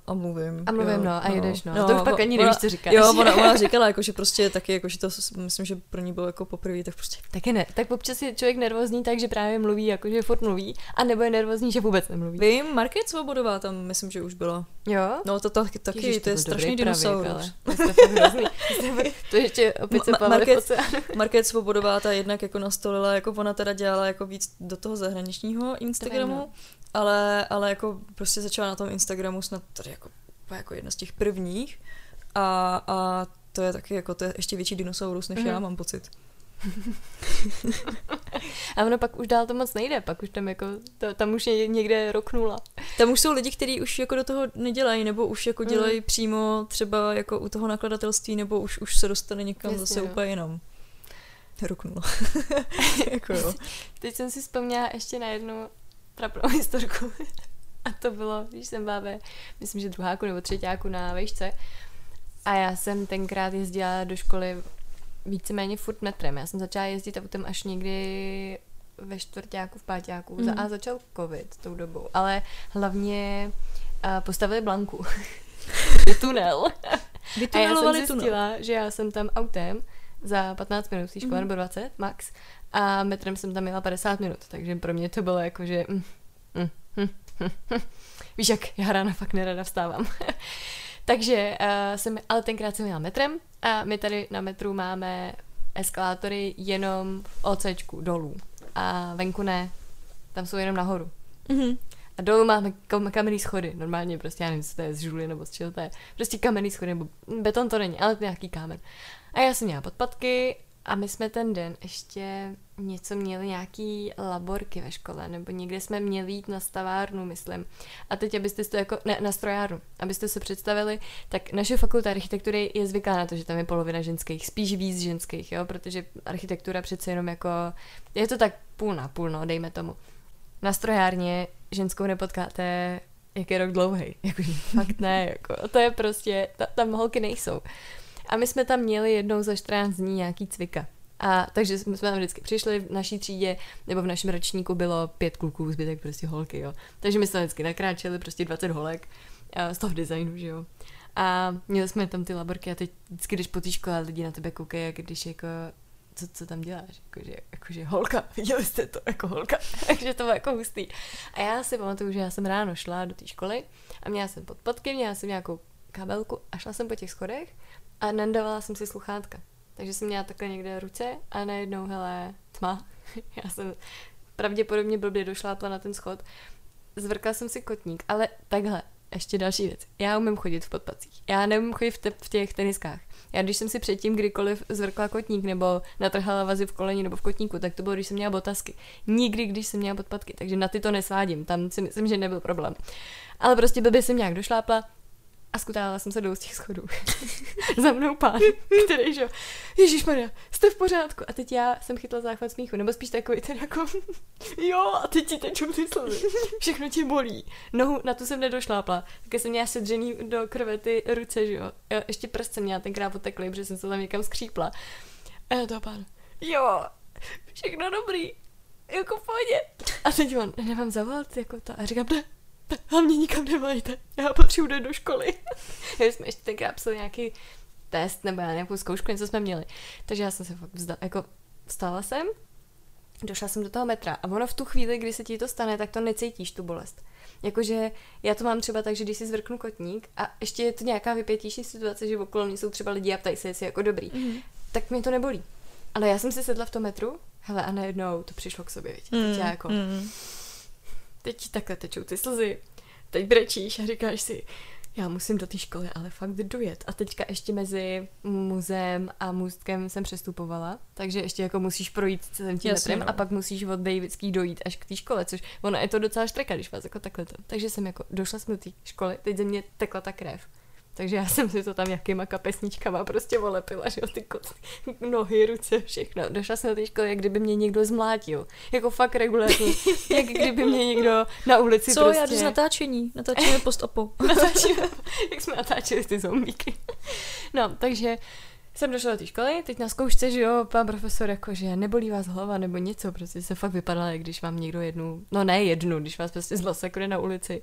a mluvím. A mluvím, jo, no, a jdeš, no. To už pak ani nevíš, co říkáš. Jo, ona říkala, jakože prostě taky, jakože to myslím, že pro ní bylo jako poprvé, tak prostě taky ne. Tak občas je člověk nervózní, takže právě mluví, jakože furt mluví, a nebo je nervózní, že vůbec nemluví. Vím, Markéta Svobodová tam, myslím, že už byla. Jo. No to taky, ježiš, to je strašný dinosaurus. To ještě opět se Markéta Svobodová, ta jednak jako nastolila, jako ona teda dělala jako víc do toho zahraničního Instagramu, ale jako prostě začala na tom Instagramu snad tady jako jedna z těch prvních a to je taky jako, to je ještě větší dinosaurus, než já mám pocit. A ono pak už dál to moc nejde, pak už tam jako, tam už někde roknula. Tam už jsou lidi, kteří už jako do toho nedělají, nebo už jako dělají přímo třeba jako u toho nakladatelství, nebo už se dostane někam. Jasně, zase úplně jenom. Roknula. Jako jo. Teď jsem si vzpomněla ještě na jednu trapnou historku. A to bylo, když jsem byla ve, myslím, že 2. nebo 3. na vejšce. A já jsem tenkrát jezdila do školy víceméně furt metrem. Já jsem začala jezdit autem až někdy ve 4. v 5. A začal covid tou dobou. Ale hlavně postavili Blanku. Tunel. A já jsem zjistila, že já jsem tam autem za 15 minut, škola nebo 20 max, a metrem jsem tam jela 50 minut. Takže pro mě to bylo jako, že víš jak, já ráno fakt nerada vstávám. Takže ale tenkrát jsem jela metrem a my tady na metru máme eskalátory jenom v ocečku dolů a venku ne, tam jsou jenom nahoru. A dolů máme kamenný schody, normálně prostě, já nevím, co to je, z žuly nebo z čeho to je, prostě kamenný schody, nebo beton to není, ale nějaký kámen. A já jsem měla podpatky a my jsme ten den ještě něco měli, nějaký laborky ve škole, nebo někde jsme měli jít na stavárnu, myslím. A teď, abyste si to jako, ne, na strojárnu, abyste se představili, tak naše fakulta architektury je zvyklá na to, že tam je polovina ženských, spíš víc ženských, jo, protože architektura přece jenom jako, je to tak půl na půl, no, dejme tomu. Na strojárně ženskou nepotkáte, jak je rok dlouhej, jako, fakt ne, jako, to je prostě, tam holky nejsou. A my jsme tam měli jednou za 14 dní nějaký cvika. A takže jsme tam vždycky přišli, v naší třídě nebo v našem ročníku bylo 5 kluků, zbytek prostě holky, jo. Takže my jsme vždycky nakráčeli prostě 20 holek z toho designu, že jo. A měli jsme tam ty laborky a teď vždycky, když po té škole lidi na tebe koukají, jak když jako co tam děláš? Jakože holka, viděli jste to, jako holka. Takže to bylo jako hustý. A já si pamatuju, že já jsem ráno šla do té školy a měla jsem podpatky, měla jsem nějakou kabelku a šla jsem po těch schodech a nandávala jsem si sluchátka. Takže jsem měla takhle někde ruce a najednou, hele, tma. Já jsem pravděpodobně blbě došlápla na ten schod. Zvrkla jsem si kotník, ale takhle, ještě další věc. Já umím chodit v podpacích. Já neumím chodit v těch teniskách. Já když jsem si předtím kdykoliv zvrkla kotník nebo natrhala vazy v koleni nebo v kotníku, tak to bylo, když jsem měla botasky. Nikdy, když jsem měla podpatky, takže na ty to nesvádím, tam si myslím, že nebyl problém. Ale prostě blbě jsem nějak došlápla a skutávala jsem se dolů z těch schodů. Za mnou pán, který že ježišmarja, jste v pořádku. A teď já jsem chytla záchvat smíchu, nebo spíš takový ten jako jo, a teď ti tečou ty slovy. Všechno ti bolí. Nohu, na tu jsem nedošlápla. Tak jsem měla sedřený do krve ty ruce, že jo. Ještě prst jsem měla tenkrát oteklý, protože jsem se tam někam skřípla. A já toho pán, jo, všechno dobrý, jako v pohodě. A teď on, nemám zavolat, jako to. A říkám, ne. A mě nikam nemajte, já potřebuji jít do školy. Já jsme ještě tenkrát psali nějaký test nebo nějakou zkoušku, něco jsme měli. Takže já jsem se fakt vzdala, jako vstala jsem, došla jsem do toho metra a ono v tu chvíli, kdy se ti to stane, tak to necítíš, tu bolest. Jakože já to mám třeba tak, že když si zvrknu kotník a ještě je to nějaká vypětější situace, že okolo mě jsou třeba lidi a ptají se, jestli jako dobrý, tak mě to nebolí. Ale já jsem si sedla v tom metru, hele, a najednou to přišlo k sobě, viď? Teď já jako... Teď takhle tečou ty slzy, teď brečíš a říkáš si, já musím do té školy, ale fakt dojet. A teďka ještě mezi muzeem a můstkem jsem přestupovala, takže ještě jako musíš projít celým tím metrem a pak musíš od Davidský dojít až k té škole, což ono je to docela štreka, když vás jako takhle to. Takže jsem jako, došla jsem do té školy, teď ze mě tekla ta krev. Takže já jsem si to tam jakýma kapesničkama prostě olepila, že jo, ty nohy, ruce, všechno. Došla jsem na té školy, jak kdyby mě někdo zmlátil. Jako fakt regulárně. Jak kdyby mě někdo na ulici co, prostě... Co, já jdu z natáčení. Natáčíme post-opo. Jak jsme natáčeli ty zombíky. No, takže jsem došla do té školy, teď na zkoušce, že jo, pan profesor jako, že nebolí vás hlava nebo něco, prostě se fakt vypadala, jak když vám někdo jednu, no ne jednu, když vás prostě zlasekne na ulici.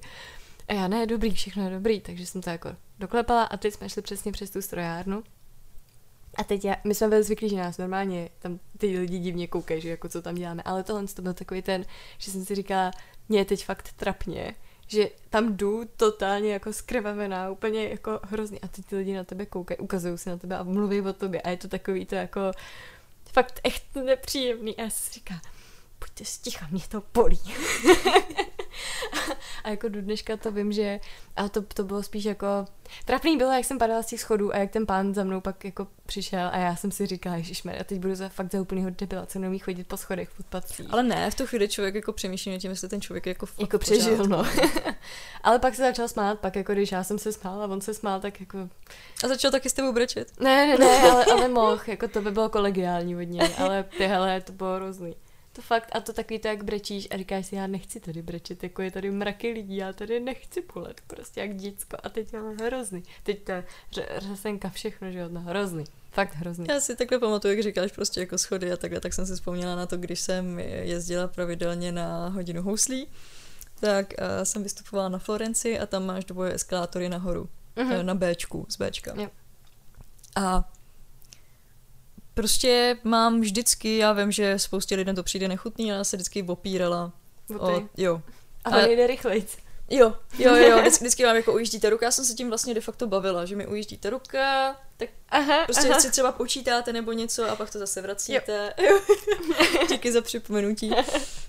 A já ne, dobrý, všechno je dobrý, takže jsem to jako doklepala a teď jsme šli přesně přes tu strojárnu. A teď my jsme byli zvyklí, že nás normálně tam ty lidi divně koukají, že jako co tam děláme, ale tohle to byl takový ten, že jsem si říkala, mě je teď fakt trapně, že tam jdu totálně jako skrvavená, úplně jako hrozně a teď ty lidi na tebe koukají, ukazují se na tebe a mluví o tobě a je to takový to jako fakt echt nepříjemný a já si říkala, buďte sticha, mě to bolí. A jako do dneška to vím, že a to bylo spíš jako trapný bylo, jak jsem padala z těch schodů a jak ten pán za mnou pak jako přišel a já jsem si říkala, ježišmer, a teď budu za úplnýho debila, co nemí chodit po schodech v podpatcích. Ale ne, v tu chvíli člověk jako přemýšlí o tím, jestli ten člověk jako přežil, no. Ale pak se začal smát, pak jako když já jsem se smála a on se smál, tak jako... A začal taky s tebou brečet. Ne, ale mohl, jako to by bylo kolegiální od něj, ale tyhle, to bylo hrozný. To fakt, a to takový to, jak brečíš a říkáš si, já nechci tady brečet, jako je tady mraky lidí, já tady nechci pulet, prostě jak děcko a teď je hrozný. Teď ta řasenka všechno, že no, hrozný, fakt hrozný. Já si takhle pamatuju, jak říkáš prostě jako schody a takhle, tak jsem si vzpomněla na to, když jsem jezdila pravidelně na hodinu houslí, tak jsem vystupovala na Florenci a tam máš dvoje eskalátory nahoru, na Bčku, z Bčka. Yep. A prostě mám vždycky, já vím, že spoustě lidem to přijde nechutný, ale já se vždycky opírala. Jo. Ale nejde rychlejc. Jo, vždycky vám jako ujíždí ta ruka, já jsem se tím vlastně de facto bavila, že mi ujíždí ta ruka, tak prostě si třeba počítáte nebo něco a pak to zase vracíte. Jo. Díky za připomenutí.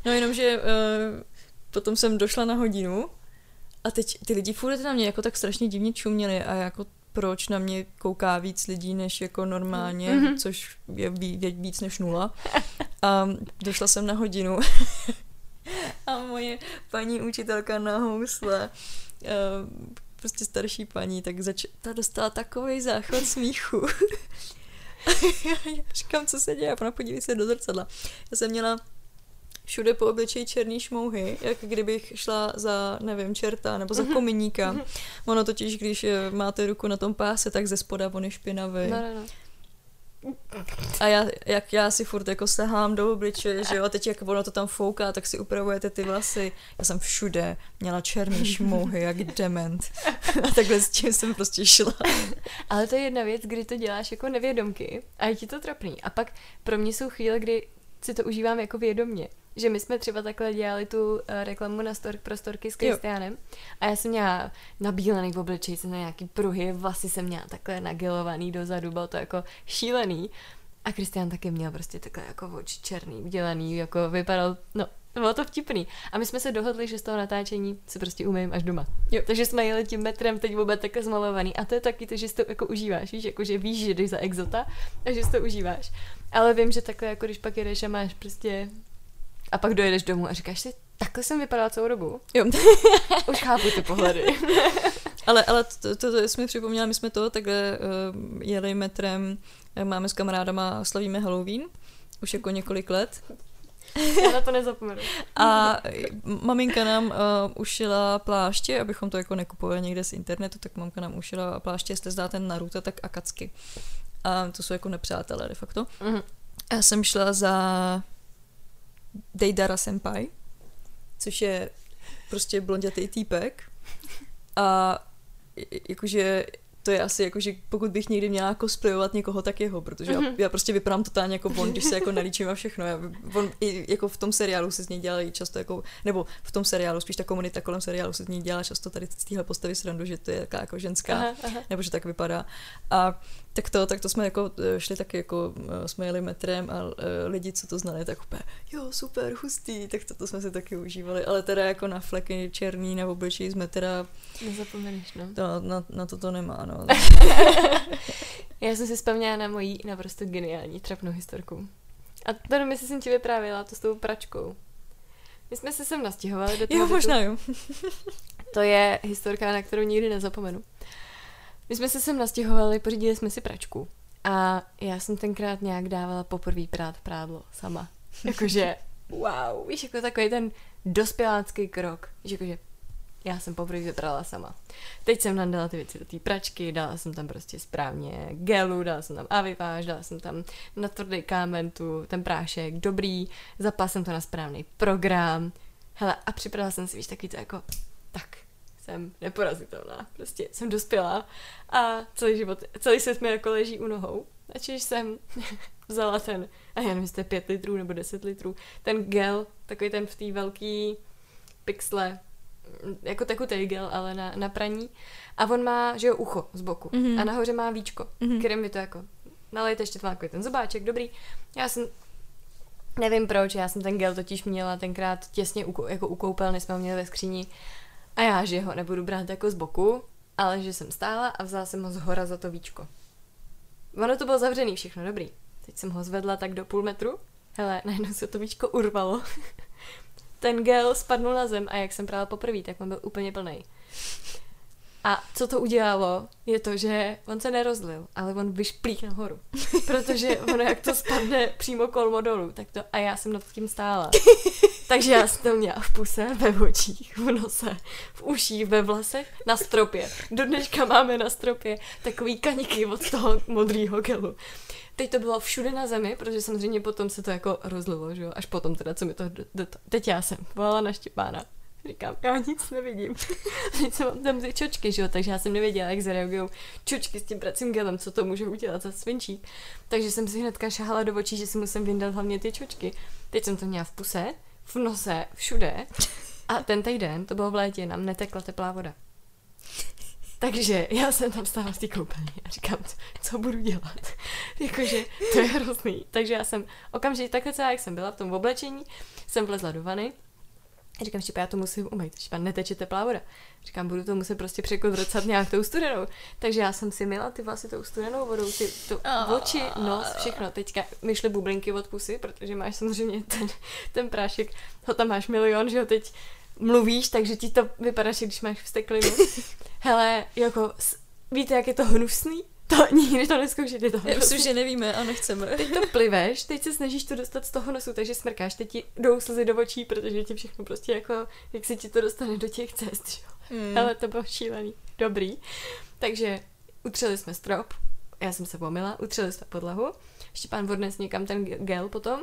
No jenomže potom jsem došla na hodinu a teď ty lidi furt na mě jako tak strašně divně čuměli a jako proč na mě kouká víc lidí než jako normálně, což je víc než nula. A došla jsem na hodinu a moje paní učitelka na housle, prostě starší paní, tak ta dostala takovej záchvat smíchu. Já říkám, co se děje, ona podívej se do zrcadla. Já jsem měla všude po obličeji černý šmouhy, jak kdybych šla za, nevím, čerta nebo za kominíka. Ono totiž, když máte ruku na tom páse, tak ze spoda on je špinavý. No. A já si furt jako sahám do obličeje, že jo, a teď jak ono to tam fouká, tak si upravujete ty vlasy. Já jsem všude měla černý šmouhy, jak dement. A takhle s tím jsem prostě šla. Ale to je jedna věc, kdy to děláš jako nevědomky a je ti to trapný. A pak pro mě jsou chvíle, kdy si to užívám jako vědomně. Že my jsme třeba takhle dělali tu reklamu na prostorky s Kristianem a já jsem měla nabílený v obličeji, jsem měla nějaký pruhy, vlasy jsem měla takhle nagelovaný dozadu, bylo to jako šílený. A Kristian taky měl prostě takhle jako oči černý, udělaný, jako vypadal, no, bylo to vtipný. A my jsme se dohodli, že z toho natáčení se prostě umýjím až doma. Jo. Takže jsme jeli tím metrem, teď oba takhle zmalovaný. A to je taky to, že si to jako užíváš, víš, jako že víš, že jdeš za exota a že si to užíváš. Ale vím, že takhle jako když pak jedeš a máš prostě... A pak dojedeš domů a říkáš si, takhle jsem vypadala celou dobu. Jo. Už chápu ty pohledy. Ale to jsi mi připomněla, my jsme to takhle jeli metrem, máme s kamarádama, slavíme Halloween, už jako několik let. Já na to nezapomenu. A maminka nám ušila pláště, abychom to jako nekupovali někde z internetu, tak mamka nám ušila pláště, jestli zdá ten Naruto, tak akacky. A to jsou jako nepřátelé de facto. Mm-hmm. Já jsem šla za... Deidara senpai, což je prostě blondětej týpek a jakože to je asi jakože pokud bych někdy měla cosplayovat někoho, tak jeho, protože já prostě vypadám totálně jako on, když se jako nalíčím a všechno. On jako v tom seriálu se z něj dělali často jako, nebo v tom seriálu, spíš ta komunita kolem seriálu se z něj dělá často tady z téhle postavy srandu, že to je taká jako ženská, aha. nebo že tak vypadá. A tak to jsme jako šli taky jako, jsme jeli metrem a lidi, co to znali, tak úplně, jo, super, hustý, tak to jsme si taky užívali, ale teda jako na fleky černý, na obličí jsme teda... Nezapomeneš, no. Na to nemá, no. Já jsem si vzpomněla na mojí naprosto geniální trapnou historku. A to nevím, jestli jsem ti vyprávěla, to s tou pračkou. My jsme se sem nastěhovali do toho. Jo, možná jo. To je historka, na kterou nikdy nezapomenu. My jsme se sem nastěhovali, pořídili jsme si pračku. A já jsem tenkrát nějak dávala poprvé prát prádlo sama. Jakože, wow, víš, jako takový ten dospělácký krok. Víš, jakože, já jsem poprvé vyprala sama. Teď jsem nadala ty věci do té pračky, dala jsem tam prostě správně gelu, dala jsem tam aviváž, dala jsem tam na tvrdý kámen tu, ten prášek, dobrý, zapala jsem to na správný program. Hele, a připravila jsem si, víš, taky to jako, tak, jsem neporazitelná, prostě jsem dospělá a celý svět mi jako leží u nohou. Ačiž jsem vzala ten, a já nevím, jestli 5 litrů nebo 10 litrů, ten gel, takový ten v té velký pixle, jako tekutej gel, ale na praní. A on má, že jo, ucho z boku. Mm-hmm. A nahoře má víčko, kterým mi to jako nalejte, ještě to má ten zobáček, dobrý. Já jsem, nevím proč, já jsem ten gel totiž měla tenkrát těsně jako u koupelny, jsme ho měli ve skříni. A já, že ho nebudu brát jako z boku, ale že jsem stála a vzala jsem ho zhora za to víčko. Ono to bylo zavřený, všechno dobrý. Teď jsem ho zvedla tak do půl metru. Hele, najednou se to víčko urvalo. Ten gel spadnul na zem a jak jsem prala poprvé, tak on byl úplně plnej. A co to udělalo, je to, že on se nerozlil, ale on vyšplích nahoru. Protože ono, jak to spadne přímo kolmo dolů, tak to... A já jsem nad tím stála. Takže já jsem to měla v puse, ve očích, v nose, v uších, ve vlasech, na stropě. Do dneška máme na stropě takový kaniky od toho modrýho gelu. Teď to bylo všude na zemi, protože samozřejmě potom se to jako rozlilo, že jo? Až potom teda, co mi to... Teď já jsem volala na Štěpána. Říkám, já nic nevidím. Teď jsem mám tam ty čočky, že jo, takže já jsem nevěděla, jak zareagují čočky s tím pracím gelem, co to může udělat za svinčí. Takže jsem si hnedka šahala do očí, že si musím vyndat hlavně ty čočky. Teď jsem to měla v puse, v nose, všude. A ten týden, to bylo v létě, nám netekla teplá voda. Takže já jsem tam stála v té koupelně a říkám, co budu dělat? Jakože to je hrozný. Takže já jsem okamžitě takhle celá, jak jsem byla v tom oblečení, jsem vlezla do vany. Říkám, Štěpa, já to musím umýt, Štěpa, neteče teplá voda. Říkám, budu to muset prostě překodrcat nějak tou studenou. Takže já jsem si myla ty vlasy tou studenou vodou, tu oči, nos, všechno. Teďka mi šly bublinky od pusy, protože máš samozřejmě ten prášek, ho tam máš milion, že ho teď mluvíš, takže ti to vypadá, že když máš vsteklinu. Hele, jako, víte, jak je to hnusný? To nikdy to neskoušíte. Myslím, že nevíme a nechceme. Teď to pliveš, teď se snažíš to dostat z toho nosu, takže smrkáš, teď ti jdou slzy do očí, protože ti všechno prostě jako, jak se ti to dostane do těch cest, jo. Ale to bylo šílený. Dobrý. Takže utřeli jsme strop, já jsem se pomila, utřeli jsme podlahu, Štěpán odnes někam ten gel potom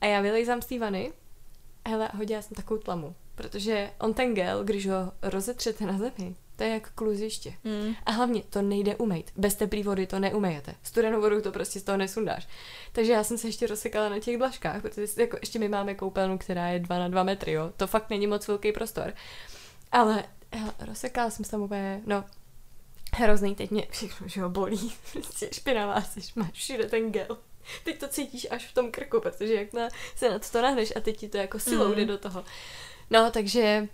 a já vylejzám z té vany. Hele, hodila jsem takovou tlamu, protože on ten gel, když ho rozetřete na zemi, to je jak kluziště. Mm. A hlavně to nejde umýt. Bez teplý vody to neumejete. Studenou vodou to prostě z toho nesundáš. Takže já jsem se ještě rozsekala na těch dlažkách, protože jako, ještě my máme koupelnu, která je 2x2 metry, jo. To fakt není moc velký prostor. Ale hele, rozsekala jsem se tam úplně, no, hrozný, teď mě všechno, že ho bolí. Prostě špinavá jsi, máš všude ten gel. Teď to cítíš až v tom krku, protože jak se na to nahneš a teď ti to jako silou jde do toho. No, takže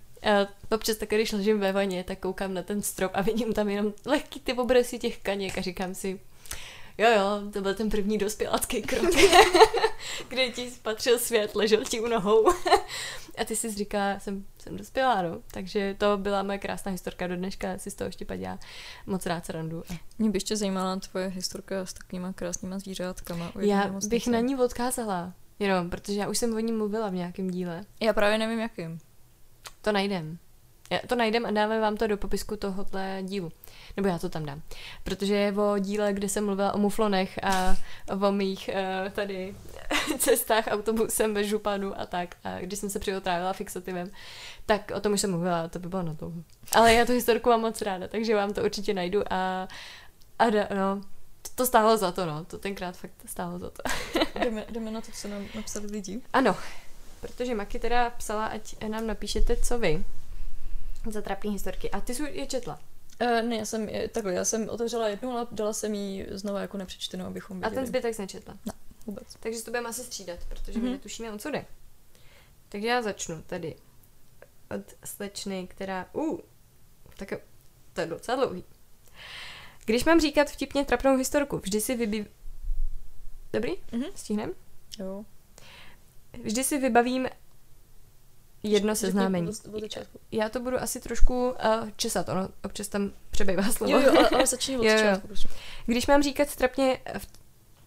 občas tak, když ležím ve vaně, tak koukám na ten strop a vidím tam jenom lehký ty obrysy těch kaněk a říkám si, jo, to byl ten první dospělácký krok, kde ti spatřil svět, ležel ti u nohou. A ty jsi říkala, jsem dospělá, no. Takže to byla moje krásná historka do dneška, si z toho Štěpa dělá moc rád srandu. Mě by ještě zajímala tvoje historka s takovýma krásnýma zvířátkama. Já bych na ní odkázala, jenom, protože já už jsem o ní mluvila v nějakém díle. Já právě nevím, jakým. To najdem a dáme vám to do popisku tohohle dílu. Nebo já to tam dám. Protože je o díle, kde jsem mluvila o muflonech a o mých tady cestách autobusem ve županu a tak. A když jsem se přihotrávila fixativem, tak o tom už jsem mluvila, to by bylo na to. Ale já tu historku mám moc ráda, takže vám to určitě najdu a to stálo za to, no. To tenkrát fakt stálo za to. jdeme na to, co nám napsali lidi. Ano. Protože Maki teda psala, ať nám napíšete, co vy za trapné historky. A ty jsi je četla? Ne, já jsem otevřela jednu, ale dala jsem ji znova jako nepřečtenou, abychom viděli. A ten zbytek jsi nečetla? Ne, vůbec. Takže to budeme asi střídat, protože my netušíme, o co jde. Takže já začnu tady od slečny, která... tak to je docela dlouhý. Když mám říkat vtipně trapnou historku, vždy si vybavím... Dobrý? Stihnem? Jo. Vždy si vybavím jedno seznámení. Já to budu asi trošku česat, ono občas tam přebývá slovo. Jo, ale začni od začátku. Když mám říkat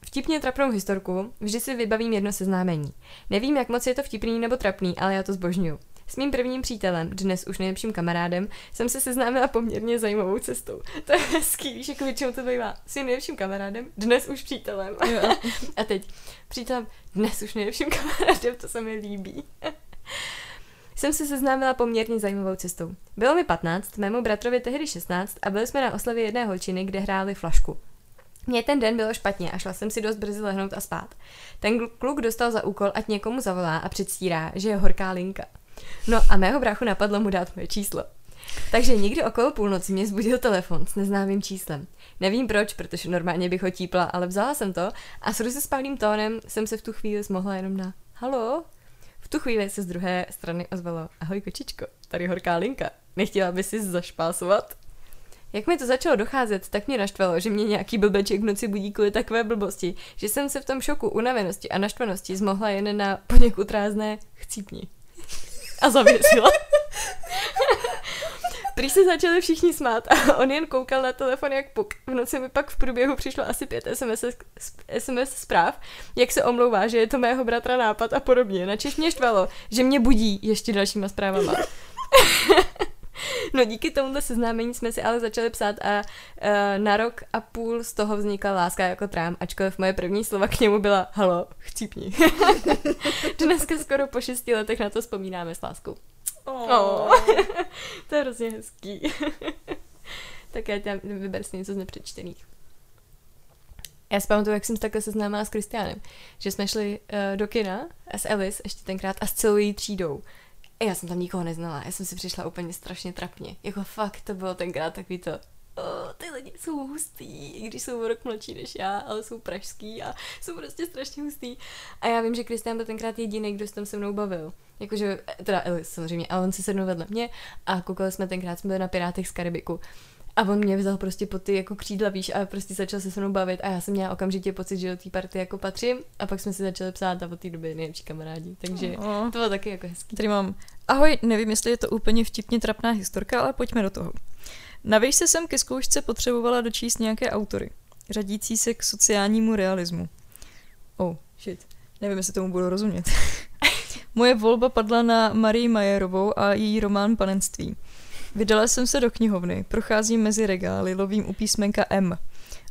vtipně trapnou historku, vždy si vybavím jedno seznámení. Nevím, jak moc je to vtipný nebo trapný, ale já to zbožňuju. S mým prvním přítelem, dnes už nejlepším kamarádem, jsem se seznámila poměrně zajímavou cestou. To je hezký, víš, jako většinou to bývá. S mým nejlepším kamarádem, dnes už přítelem. Jo. A teď přítelem, dnes už nejlepším kamarádem, to se mi líbí. Jsem se seznámila poměrně zajímavou cestou. Bylo mi 15, mému bratrovi tehdy 16 a byli jsme na oslavě jedné holčiny, kde hráli flašku. Mně ten den bylo špatně a šla jsem si dost brzy lehnout a spát. Ten kluk dostal za úkol, ať někomu zavolá a předstírá, že je horká linka. No a mého bráchu napadlo mu dát moje číslo. Takže někdy okolo půlnoci mě zbudil telefon s neznámým číslem. Nevím proč, protože normálně bych ho típla, ale vzala jsem to a s rozespálým tónem jsem se v tu chvíli zmohla jenom na halo. V tu chvíli se z druhé strany ozvalo: ahoj kočičko, tady horká linka, nechtěla by si zašpásovat? Jak mi to začalo docházet, tak mě naštvalo, že mě nějaký blbeček v noci budí kvůli takové blbosti, že jsem se v tom šoku, unavenosti a naštvanosti zmohla jen na poněkud rázné chcípni. A zavěřila. Prý se začali všichni smát a on jen koukal na telefon jak puk. V noci mi pak v průběhu přišlo asi 5 SMS zpráv, jak se omlouvá, že je to mého bratra nápad a podobně. Načež mě štvalo, že mě budí ještě dalšíma zprávama. No díky tomuto seznámení jsme si ale začali psát a na 1,5 roku z toho vznikla láska jako trám, ačkoliv moje první slova k němu byla halo, chcípni. Dneska skoro po 6 letech na to vzpomínáme s láskou. Oh. To je hrozně hezký. Tak já tam vyber si něco z nepřečtených. Já si pamatuju, jak jsem se takhle seznámila s Kristianem, že jsme šli do kina a s Elis ještě tenkrát a s celou její třídou. Já jsem tam nikoho neznala, já jsem si přišla úplně strašně trapně. Jako fakt to bylo tenkrát takový to, ty lidi jsou hustý, i když jsou o rok mladší než já, ale jsou pražský a jsou prostě strašně hustý. A já vím, že Kristian byl tenkrát jediný, kdo se tam se mnou bavil. Jakože, teda Elis samozřejmě, ale on si sednul vedle mě a koukali jsme tenkrát, jsme byli na Pirátech z Karibiku. A on mě vzal prostě pod ty jako křídla, víš, a prostě začal se mnou bavit a já jsem měla okamžitě pocit, že do té party jako patřím a pak jsme si začali psát a od té doby nejlepší kamarádi, takže to bylo taky jako hezký. Tady mám, ahoj, nevím, jestli je to úplně vtipně trapná historka, ale pojďme do toho. Na výšce jsem ke zkoušce potřebovala dočíst nějaké autory, řadící se k sociálnímu realismu. Oh, shit, nevím, jestli tomu budu rozumět. Moje volba padla na Marie Majerovou a její román Panenství. Vydala jsem se do knihovny, procházím mezi regály, lovím u písmenka M.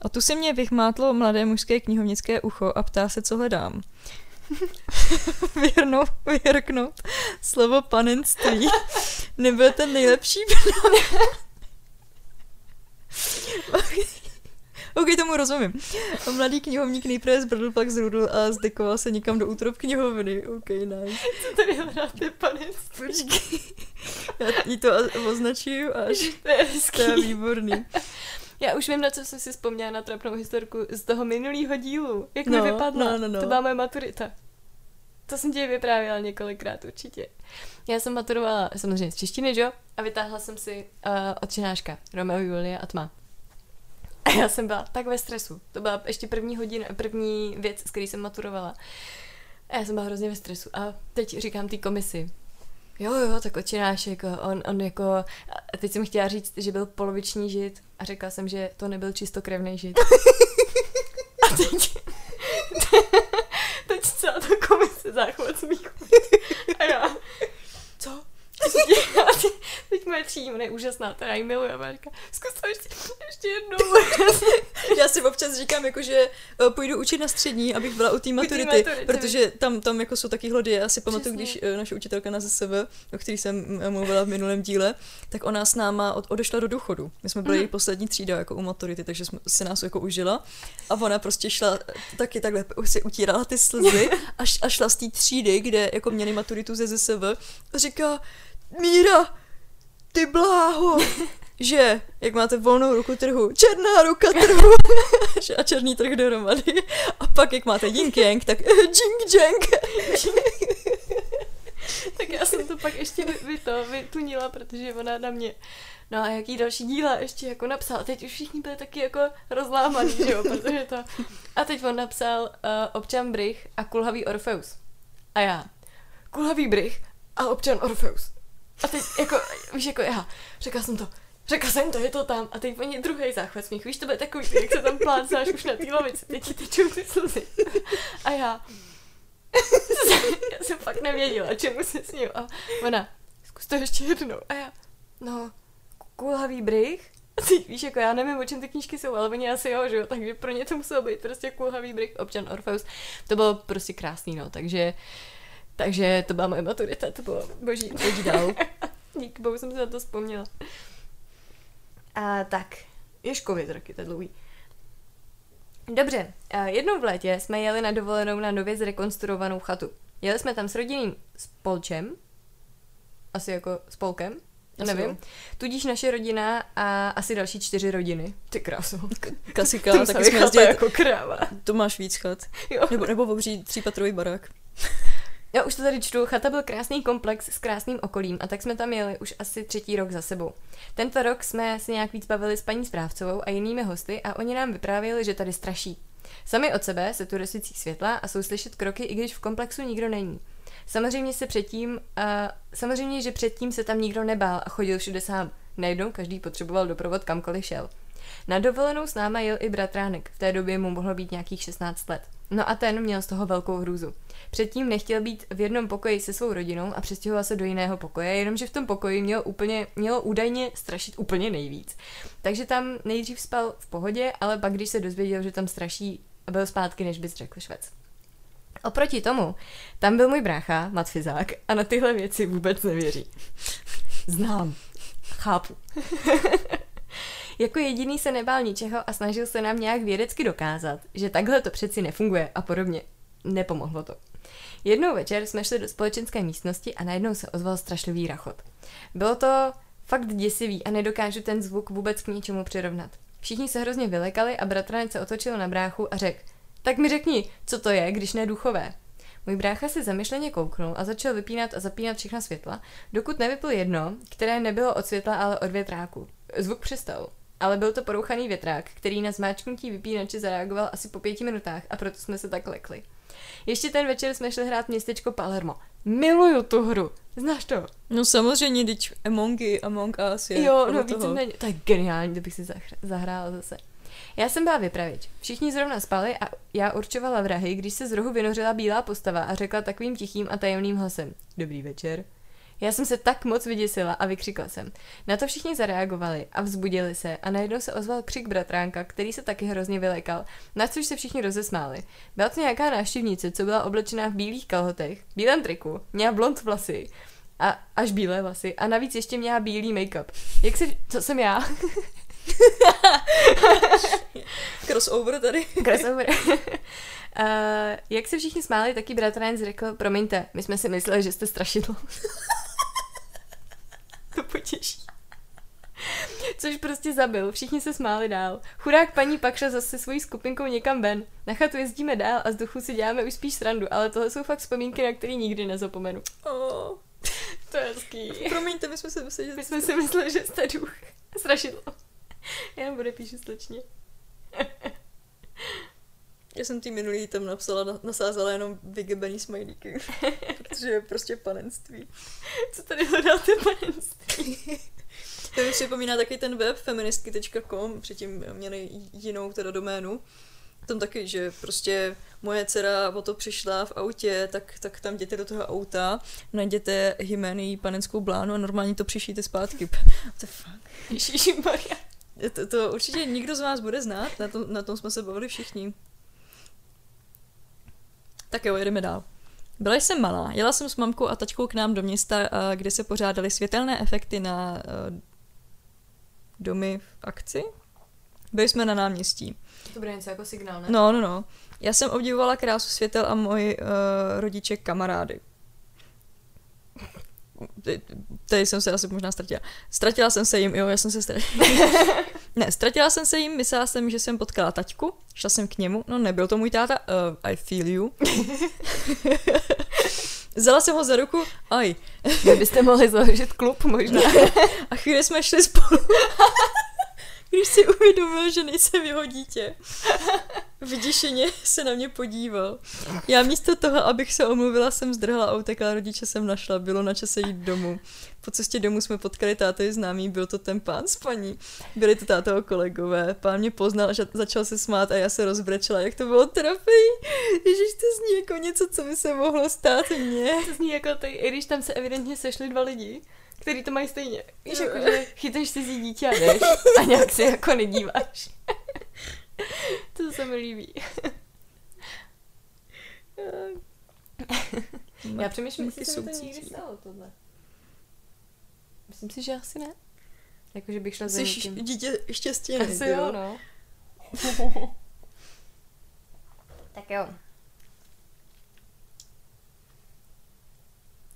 A tu se mě vychmátlo mladé mužské knihovnické ucho a ptá se, co hledám. Vyhrknout slovo panenství nebyl ten nejlepší Ok, tomu rozumím. A mladý knihovník nejprve zbrdl, pak zrudl a zdekoval se někam do útrop knihovny. Ok, nice. Co tady hledáte, panenství? Já jí to označuju až. To je výborný. Já už vím, na co jsem si vzpomněla, na trapnou historku z toho minulýho dílu. Jak mi vypadla. To byla moje maturita. To jsem ti vyprávěla několikrát určitě. Já jsem maturovala samozřejmě z češtiny, jo? A vytáhla jsem si od čináška Romeo, Julia a Tma. A já jsem byla tak ve stresu. To byla ještě první hodina, první věc, z které jsem maturovala. A já jsem byla hrozně ve stresu. A teď říkám té komisi. Jo, tak očinášek, on jako... A teď jsem chtěla říct, že byl poloviční žid a řekla jsem, že to nebyl čistokrevný žid. A teď celá ta komise záchvat smíchu. A já... Co? Teď moje třídíma je úžasná, teda jí miluji a říká, zkus to ještě jednou. Já si občas říkám, jako, že půjdu učit na střední, abych byla u té maturity, protože tam jako jsou taky hlody. Já si pamatuju, když naše učitelka na ZSV, o který jsem mluvila v minulém díle, tak ona s náma odešla do důchodu. My jsme byli její poslední třída jako u maturity, takže se nás jako užila. A ona prostě šla taky takhle, si utírala ty slzy a šla z té třídy, kde jako měli maturitu ze ZSV, a říká, Míra, ty bláho, že, jak máte volnou ruku trhu, černá ruka trhu a černý trh dohromady. A pak, jak máte jing-yang, tak jing-jang. Tak já jsem to pak ještě vytunila, protože ona na mě, no a jaký další díla ještě jako napsal. Teď už všichni byli taky jako rozlámaný, že jo, protože to. A teď on napsal Občan Brych a Kulhavý Orfeus. A já, Kulhavý Brych a Občan Orfeus. A teď, jako, víš, jako já, řekla jsem to, je to tam. A teď oni druhý záchvat smích, víš, to bude takový, jak se tam plácáš už na té lavici, teď ti tečou ty slzy. A já jsem fakt nevěděla, čemu se směju. A ona, zkus to ještě jednou. A já, no, Kulhavý brych. A teď, víš, jako já nevím, o čem ty knížky jsou, ale oni asi jo, že jo, takže pro ně to muselo být prostě Kulhavý brych, Občan Orfeus. To bylo prostě krásný, no, Takže to byla moje maturita, to bylo boží. Pojď dál. Díky bohu jsem se na to vzpomněla. A tak, ješkovět roky, to je dlouhý. Dobře, jednou v létě jsme jeli na dovolenou na nově zrekonstruovanou chatu. Jeli jsme tam s rodinným spolčem, asi jako spolkem, nevím. Tudíž naše rodina a asi další 4 rodiny. Ty krásu. Klasika, taky jsme jezdili jako kráva. To máš víc chat. Nebo obří 3-patrový barák. Já už to tady čtu, chata byl krásný komplex s krásným okolím a tak jsme tam jeli už asi 3. rok za sebou. Tento rok jsme se nějak víc bavili s paní Správcovou a jinými hosty a oni nám vyprávěli, že tady straší. Sami od sebe se tu rozsvící světla a jsou slyšet kroky, i když v komplexu nikdo není. Samozřejmě, že předtím se tam nikdo nebál a chodil všude sám. Najednou každý potřeboval doprovod kamkoliv šel. Na dovolenou s náma jel i bratránek, v té době mu mohlo být nějakých 16 let. No a ten měl z toho velkou hrůzu. Předtím nechtěl být v jednom pokoji se svou rodinou a přestěhoval se do jiného pokoje, jenomže v tom pokoji mělo údajně strašit úplně nejvíc. Takže tam nejdřív spal v pohodě, ale pak když se dozvěděl, že tam straší, byl zpátky, než bys řekl švec. Oproti tomu, tam byl můj brácha, matfyzák, a na tyhle věci vůbec nevěří. Znám. Chápu. Jako jediný se nebál ničeho a snažil se nám nějak vědecky dokázat, že takhle to přeci nefunguje a podobně. Nepomohlo to. Jednou večer jsme šli do společenské místnosti a najednou se ozval strašlivý rachot. Bylo to fakt děsivý a nedokážu ten zvuk vůbec k něčemu přirovnat. Všichni se hrozně vylekali a bratranec se otočil na bráchu a řekl, tak mi řekni, co to je, když ne duchové. Můj brácha se zamyšleně kouknul a začal vypínat a zapínat všechna světla, dokud nevypl jedno, které nebylo od světla, ale od větráku. Zvuk přestal. Ale byl to porouchaný větrák, který na zmáčknutí vypínače zareagoval asi po 5 minutách a proto jsme se tak lekli. Ještě ten večer jsme šli hrát Městečko Palermo. Miluju tu hru. Znáš to? No samozřejmě, když Among Us je. Jo, no víceméně. To je geniální, to bych si zahrála zase. Já jsem byla vypravěč. Všichni zrovna spali a já určovala vrahy, když se z rohu vynořila bílá postava a řekla takovým tichým a tajemným hlasem. Dobrý večer. Já jsem se tak moc vyděsila a vykřikla jsem. Na to všichni zareagovali a vzbudili se a najednou se ozval křik bratránka, který se taky hrozně vylekal, na což se všichni rozesmáli. Byla to nějaká návštěvnice, co byla oblečená v bílých kalhotech, bílém triku, měla blond vlasy, a až bílé vlasy a navíc ještě měla bílý make-up. Jak se... Co jsem já? Crossover tady. Crossover. Jak se všichni smáli, taky bratranec řekl, promiňte, my jsme si mysleli, že jste strašidlo. To potěší. Což prostě zabil, všichni se smáli dál. Chudák paní pak šla zase svojí skupinkou někam ven. Na chatu jezdíme dál a z duchu si děláme už spíš srandu, ale tohle jsou fakt vzpomínky, na které nikdy nezapomenu. Oh, to je hezký. Promiňte, my jsme si mysleli, že jste duch. Strašidlo. Já vám podepíšu slečně. Já jsem tý minulý tam napsala, nasázala jenom vygebený smajlíky, protože je prostě panenství. Co tady hledáte panenství? To mi připomíná taky ten web feministky.com, předtím měli jinou teda doménu. Tam taky, že prostě moje dcera o to přišla v autě, tak tam jděte do toho auta, najděte hymény panenskou blánu a normálně to přišijte zpátky. What the fuck? Ježišmarja. To určitě nikdo z vás bude znát, na tom jsme se bavili všichni. Tak jo, jedeme dál. Byla jsem malá, jela jsem s mamkou a taťkou k nám do města, kde se pořádaly světelné efekty na domy v akci. Byli jsme na náměstí. To bude něco jako signál, ne? No. Já jsem obdivovala krásu světel a moji rodiče kamarády. Tady jsem se asi možná ztratila. Ztratila jsem se jim, jo, já jsem se ztratila. Ne, ztratila jsem se jim, myslela jsem, že jsem potkala taťku, šla jsem k němu, no nebyl to můj táta, I feel you. Vzala jsem ho za ruku, aj. Vy byste mohli založit klub možná. A chvíli jsme šli spolu. Když si uvědomil, že nejsem jeho dítě. Vyděšeně se na mě podíval. Já místo toho, abych se omluvila, jsem zdrhla a utekla, rodiče jsem našla. Bylo na čase jít domů. Po cestě domů jsme potkali tátovi známý, byl to ten pán s paní. Byli to tátovo kolegové. Pán mě poznal, začal se smát a já se rozbrečela, jak to bylo trapný. Ježíš, to zní jako něco, co by se mohlo stát mně. To zní jako ty, i když tam se evidentně sešli dva lidi, který to mají stejně. Víš, jako, že chytáš si dítě a jdeš a nějak se jako nedíváš. To se mi líbí. Já přemýšlím, jestli se mi to někdy stalo, tohle. Myslím si, že asi ne. Jakože bych šla za někým. Jsi dítě štěstě nebylo. Asi jo, no. Tak jo.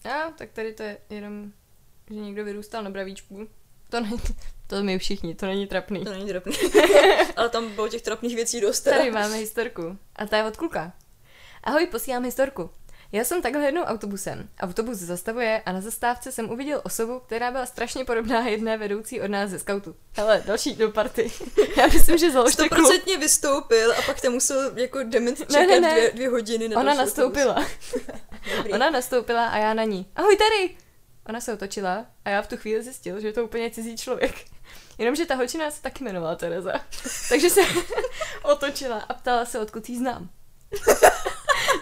No, tak tady to je jenom... že někdo vyrůstal na bravíčku. To my všichni, to není trapný. To není trapný. Ale tam bylo těch trapných věcí dost. Tady máme historku. A ta je od kluka. Ahoj, posílám historku. Já jsem takhle jednou autobusem. Autobus zastavuje a na zastávce jsem uviděl osobu, která byla strašně podobná jedné vedoucí od nás ze skautu. Hele, další do party. Já myslím, že založte klub. 100% vystoupil a pak tam musel jako dement čekat ne. Dvě hodiny na Ona nastoupila. Ona nastoupila a já na ní. Ahoj tady! Ona se otočila a já v tu chvíli zjistil, že je to úplně cizí člověk. Jenomže ta holčina se taky jmenovala Tereza. Takže se otočila a ptala se, odkud jí znám.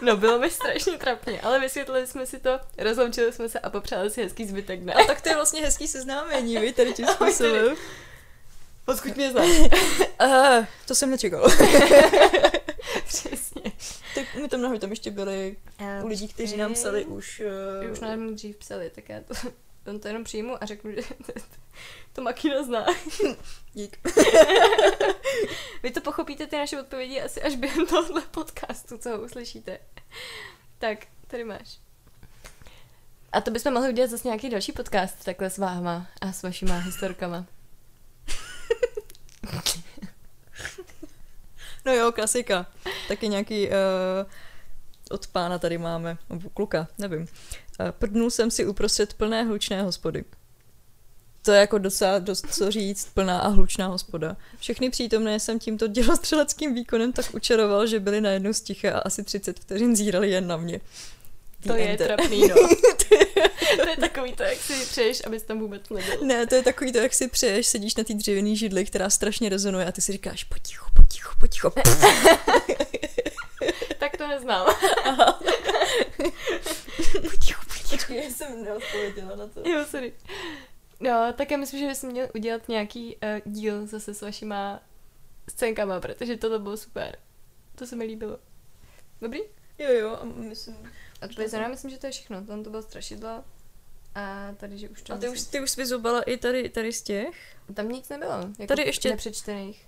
No, bylo mi strašně trapně, ale vysvětlili jsme si to, rozloučili jsme se a popřáli si hezký zbytek dne. A tak to je vlastně hezký seznámení, vy tady tím způsobem. Odkud mě znáš? To jsem nečekala. Přesně. Tak my tam nahoře tam ještě byli u lidí, kteří nám psali už... Už nám dřív psali, tak já to jenom přijmu a řeknu, že to Makina zná. Dík. Vy to pochopíte, ty naše odpovědi, asi až během tohohle podcastu, co ho uslyšíte. Tak, tady máš. A to bychom mohli udělat zase nějaký další podcast takhle s váma a s vašima historkama. No jo, klasika. Taky nějaký od pána tady máme. Kluka, nevím. Prdnul jsem si uprostřed plné hlučné hospody. To je jako docela dost co říct, plná a hlučná hospoda. Všechny přítomné jsem tímto dělostřeleckým výkonem tak učaroval, že byli najednou sticha a asi 30 vteřin zírali jen na mě. To je trapný, no. To je takový to, jak si přeješ, abys tam vůbec nebyl. Ne, to je takový to, jak si přeješ, sedíš na té dřevěné židli, která strašně rezonuje a ty si říkáš potichu. Tak to neznám. Potichu. Počkej, já jsem rozpověděla na to. Jo, sorry. No, tak já myslím, že bychom měli udělat nějaký díl zase s vašima scénkama, protože toto bylo super. To se mi líbilo. Dobrý? Jo, jo, a myslím... A to myslím, že to je všechno. Tam to bylo strašidla. A tady, že už to... A ty už jsi vyzubala i tady z těch? Tam nic nebylo. Jako tady ještě... Nepřečtených.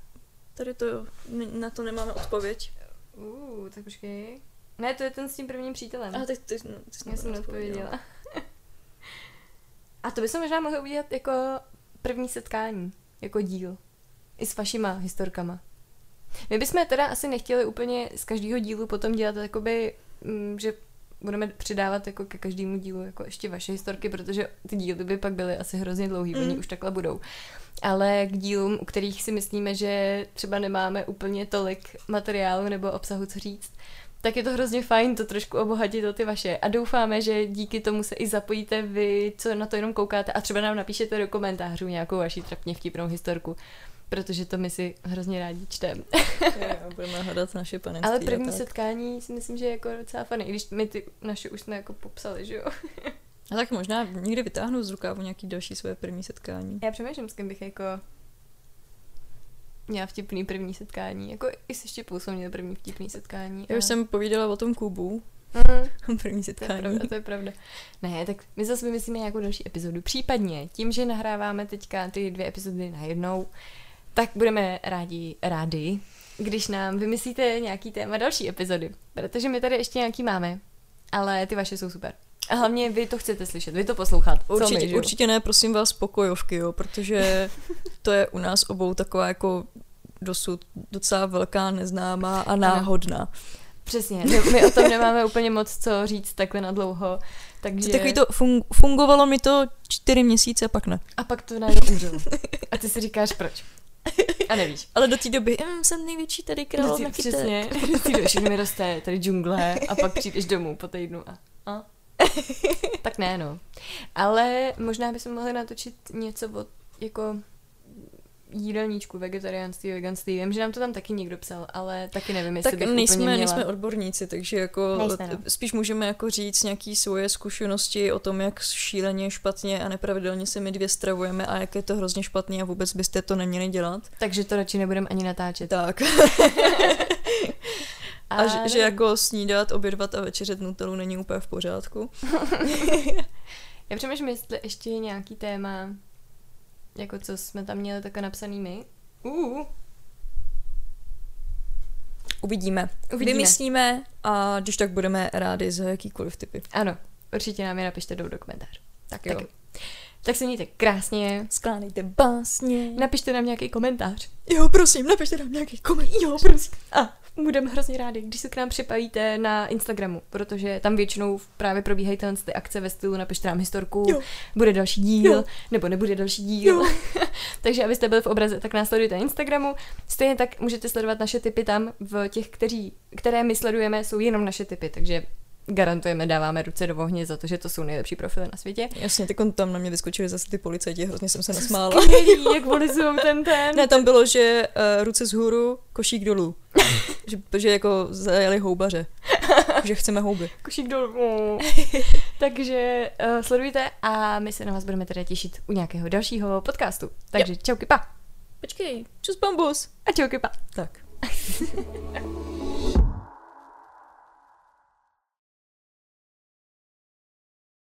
Tady to jo. Na to nemáme odpověď. Tak počkej. Ne, to je ten s tím prvním přítelem. A ty jsi já jsem neodpověděla. A to by se možná mohlo udělat jako první setkání. Jako díl. I s vašima historkama. My bychom teda asi nechtěli úplně z každého dílu potom dělat jakoby, že budeme přidávat jako ke každému dílu jako ještě vaše historky, protože ty díly by pak byly asi hrozně dlouhý, oni už takhle budou. Ale k dílům, u kterých si myslíme, že třeba nemáme úplně tolik materiálu nebo obsahu co říct, tak je to hrozně fajn to trošku obohatit o ty vaše. A doufáme, že díky tomu se i zapojíte vy, co na to jenom koukáte a třeba nám napíšete do komentářů nějakou vaši trapně vtipnou historku. Protože to my si hrozně rádi čteme. Budeme hledat naše panenství. Ale první setkání si myslím, že je jako docela fajn, i když my ty naše už jsme jako popsali, že jo? A tak možná někdy vytáhnu z rukávu nějaký další svoje první setkání. Já přemýšlím, s kým bych jako měla vtipný první setkání. Jako i se Štěpou jsem měla první vtipný setkání. Já už jsem povídala o tom Kubu. První setkání. To je pravda. Ne, tak my zase vymyslíme nějakou další epizodu. Případně tím, že nahráváme teďka ty 2 epizody najednou, tak budeme rádi, když nám vymyslíte nějaký téma další epizody, protože my tady ještě nějaký máme, ale ty vaše jsou super. A hlavně vy to chcete slyšet, vy to poslouchat. Určitě ne, prosím vás, pokojovky, jo, protože to je u nás obou taková jako dosud docela velká neznámá a náhodná. Ano. Přesně, my o tom nemáme úplně moc co říct takhle nadlouho, takže... Takový to fungovalo mi to 4 měsíce a pak ne. A pak to najednou umřelo. A ty si říkáš proč. A nevíš. Ale do té doby jsem největší tady král na kytek. Přesně. Do té doby mi roste tady džungle a pak přijdeš domů po týdnu a. Tak ne, no. Ale možná bychom mohli natočit něco od jako jídelníčku, vegetariánství, veganství. Vím, že nám to tam taky někdo psal, ale taky nevím, jestli tak bych úplně měla. Nejsme odborníci, takže jako spíš můžeme jako říct nějaké svoje zkušenosti o tom, jak šíleně špatně a nepravidelně se my 2 stravujeme a jak je to hrozně špatný a vůbec byste to neměli dělat. Takže to radši nebudeme ani natáčet. Tak. A že jako snídat, obědvat a večeřet nutelu není úplně v pořádku. Já přemýšlím, jestli ještě nějaký téma... Jako co jsme tam měli takhle napsaný my. Uvidíme. Vymyslíme a když tak budeme rádi za jakýkoliv typy. Ano, určitě nám je napište do komentář. Tak jo. Tak se mějte krásně. Sklánejte básně. Napište nám nějaký komentář. Jo, prosím, napište nám nějaký komentář. Jo, prosím. A budeme hrozně rádi, když se k nám připojíte na Instagramu, protože tam většinou právě probíhají ty akce ve stylu napište nám historku, jo. Bude další díl, jo. Nebo nebude další díl. Takže abyste byli v obraze, tak nás sledujte na Instagramu. Stejně tak můžete sledovat naše tipy tam v těch, které my sledujeme, jsou jenom naše tipy, takže garantujeme, dáváme ruce do ohně za to, že to jsou nejlepší profily na světě. Jasně, tam na mě vyskočili zase ty policajti, hrozně jsem se nasmála. Skvělý, jak volizujou ten. Ne, tam bylo, že ruce zhůru, košík dolů. že jako zajeli houbaře. Že chceme houby. Košík dolů. Takže sledujte a my se na vás budeme teda těšit u nějakého dalšího podcastu. Takže čauky pa. Počkej, čus bambus. A čauky pa. Tak.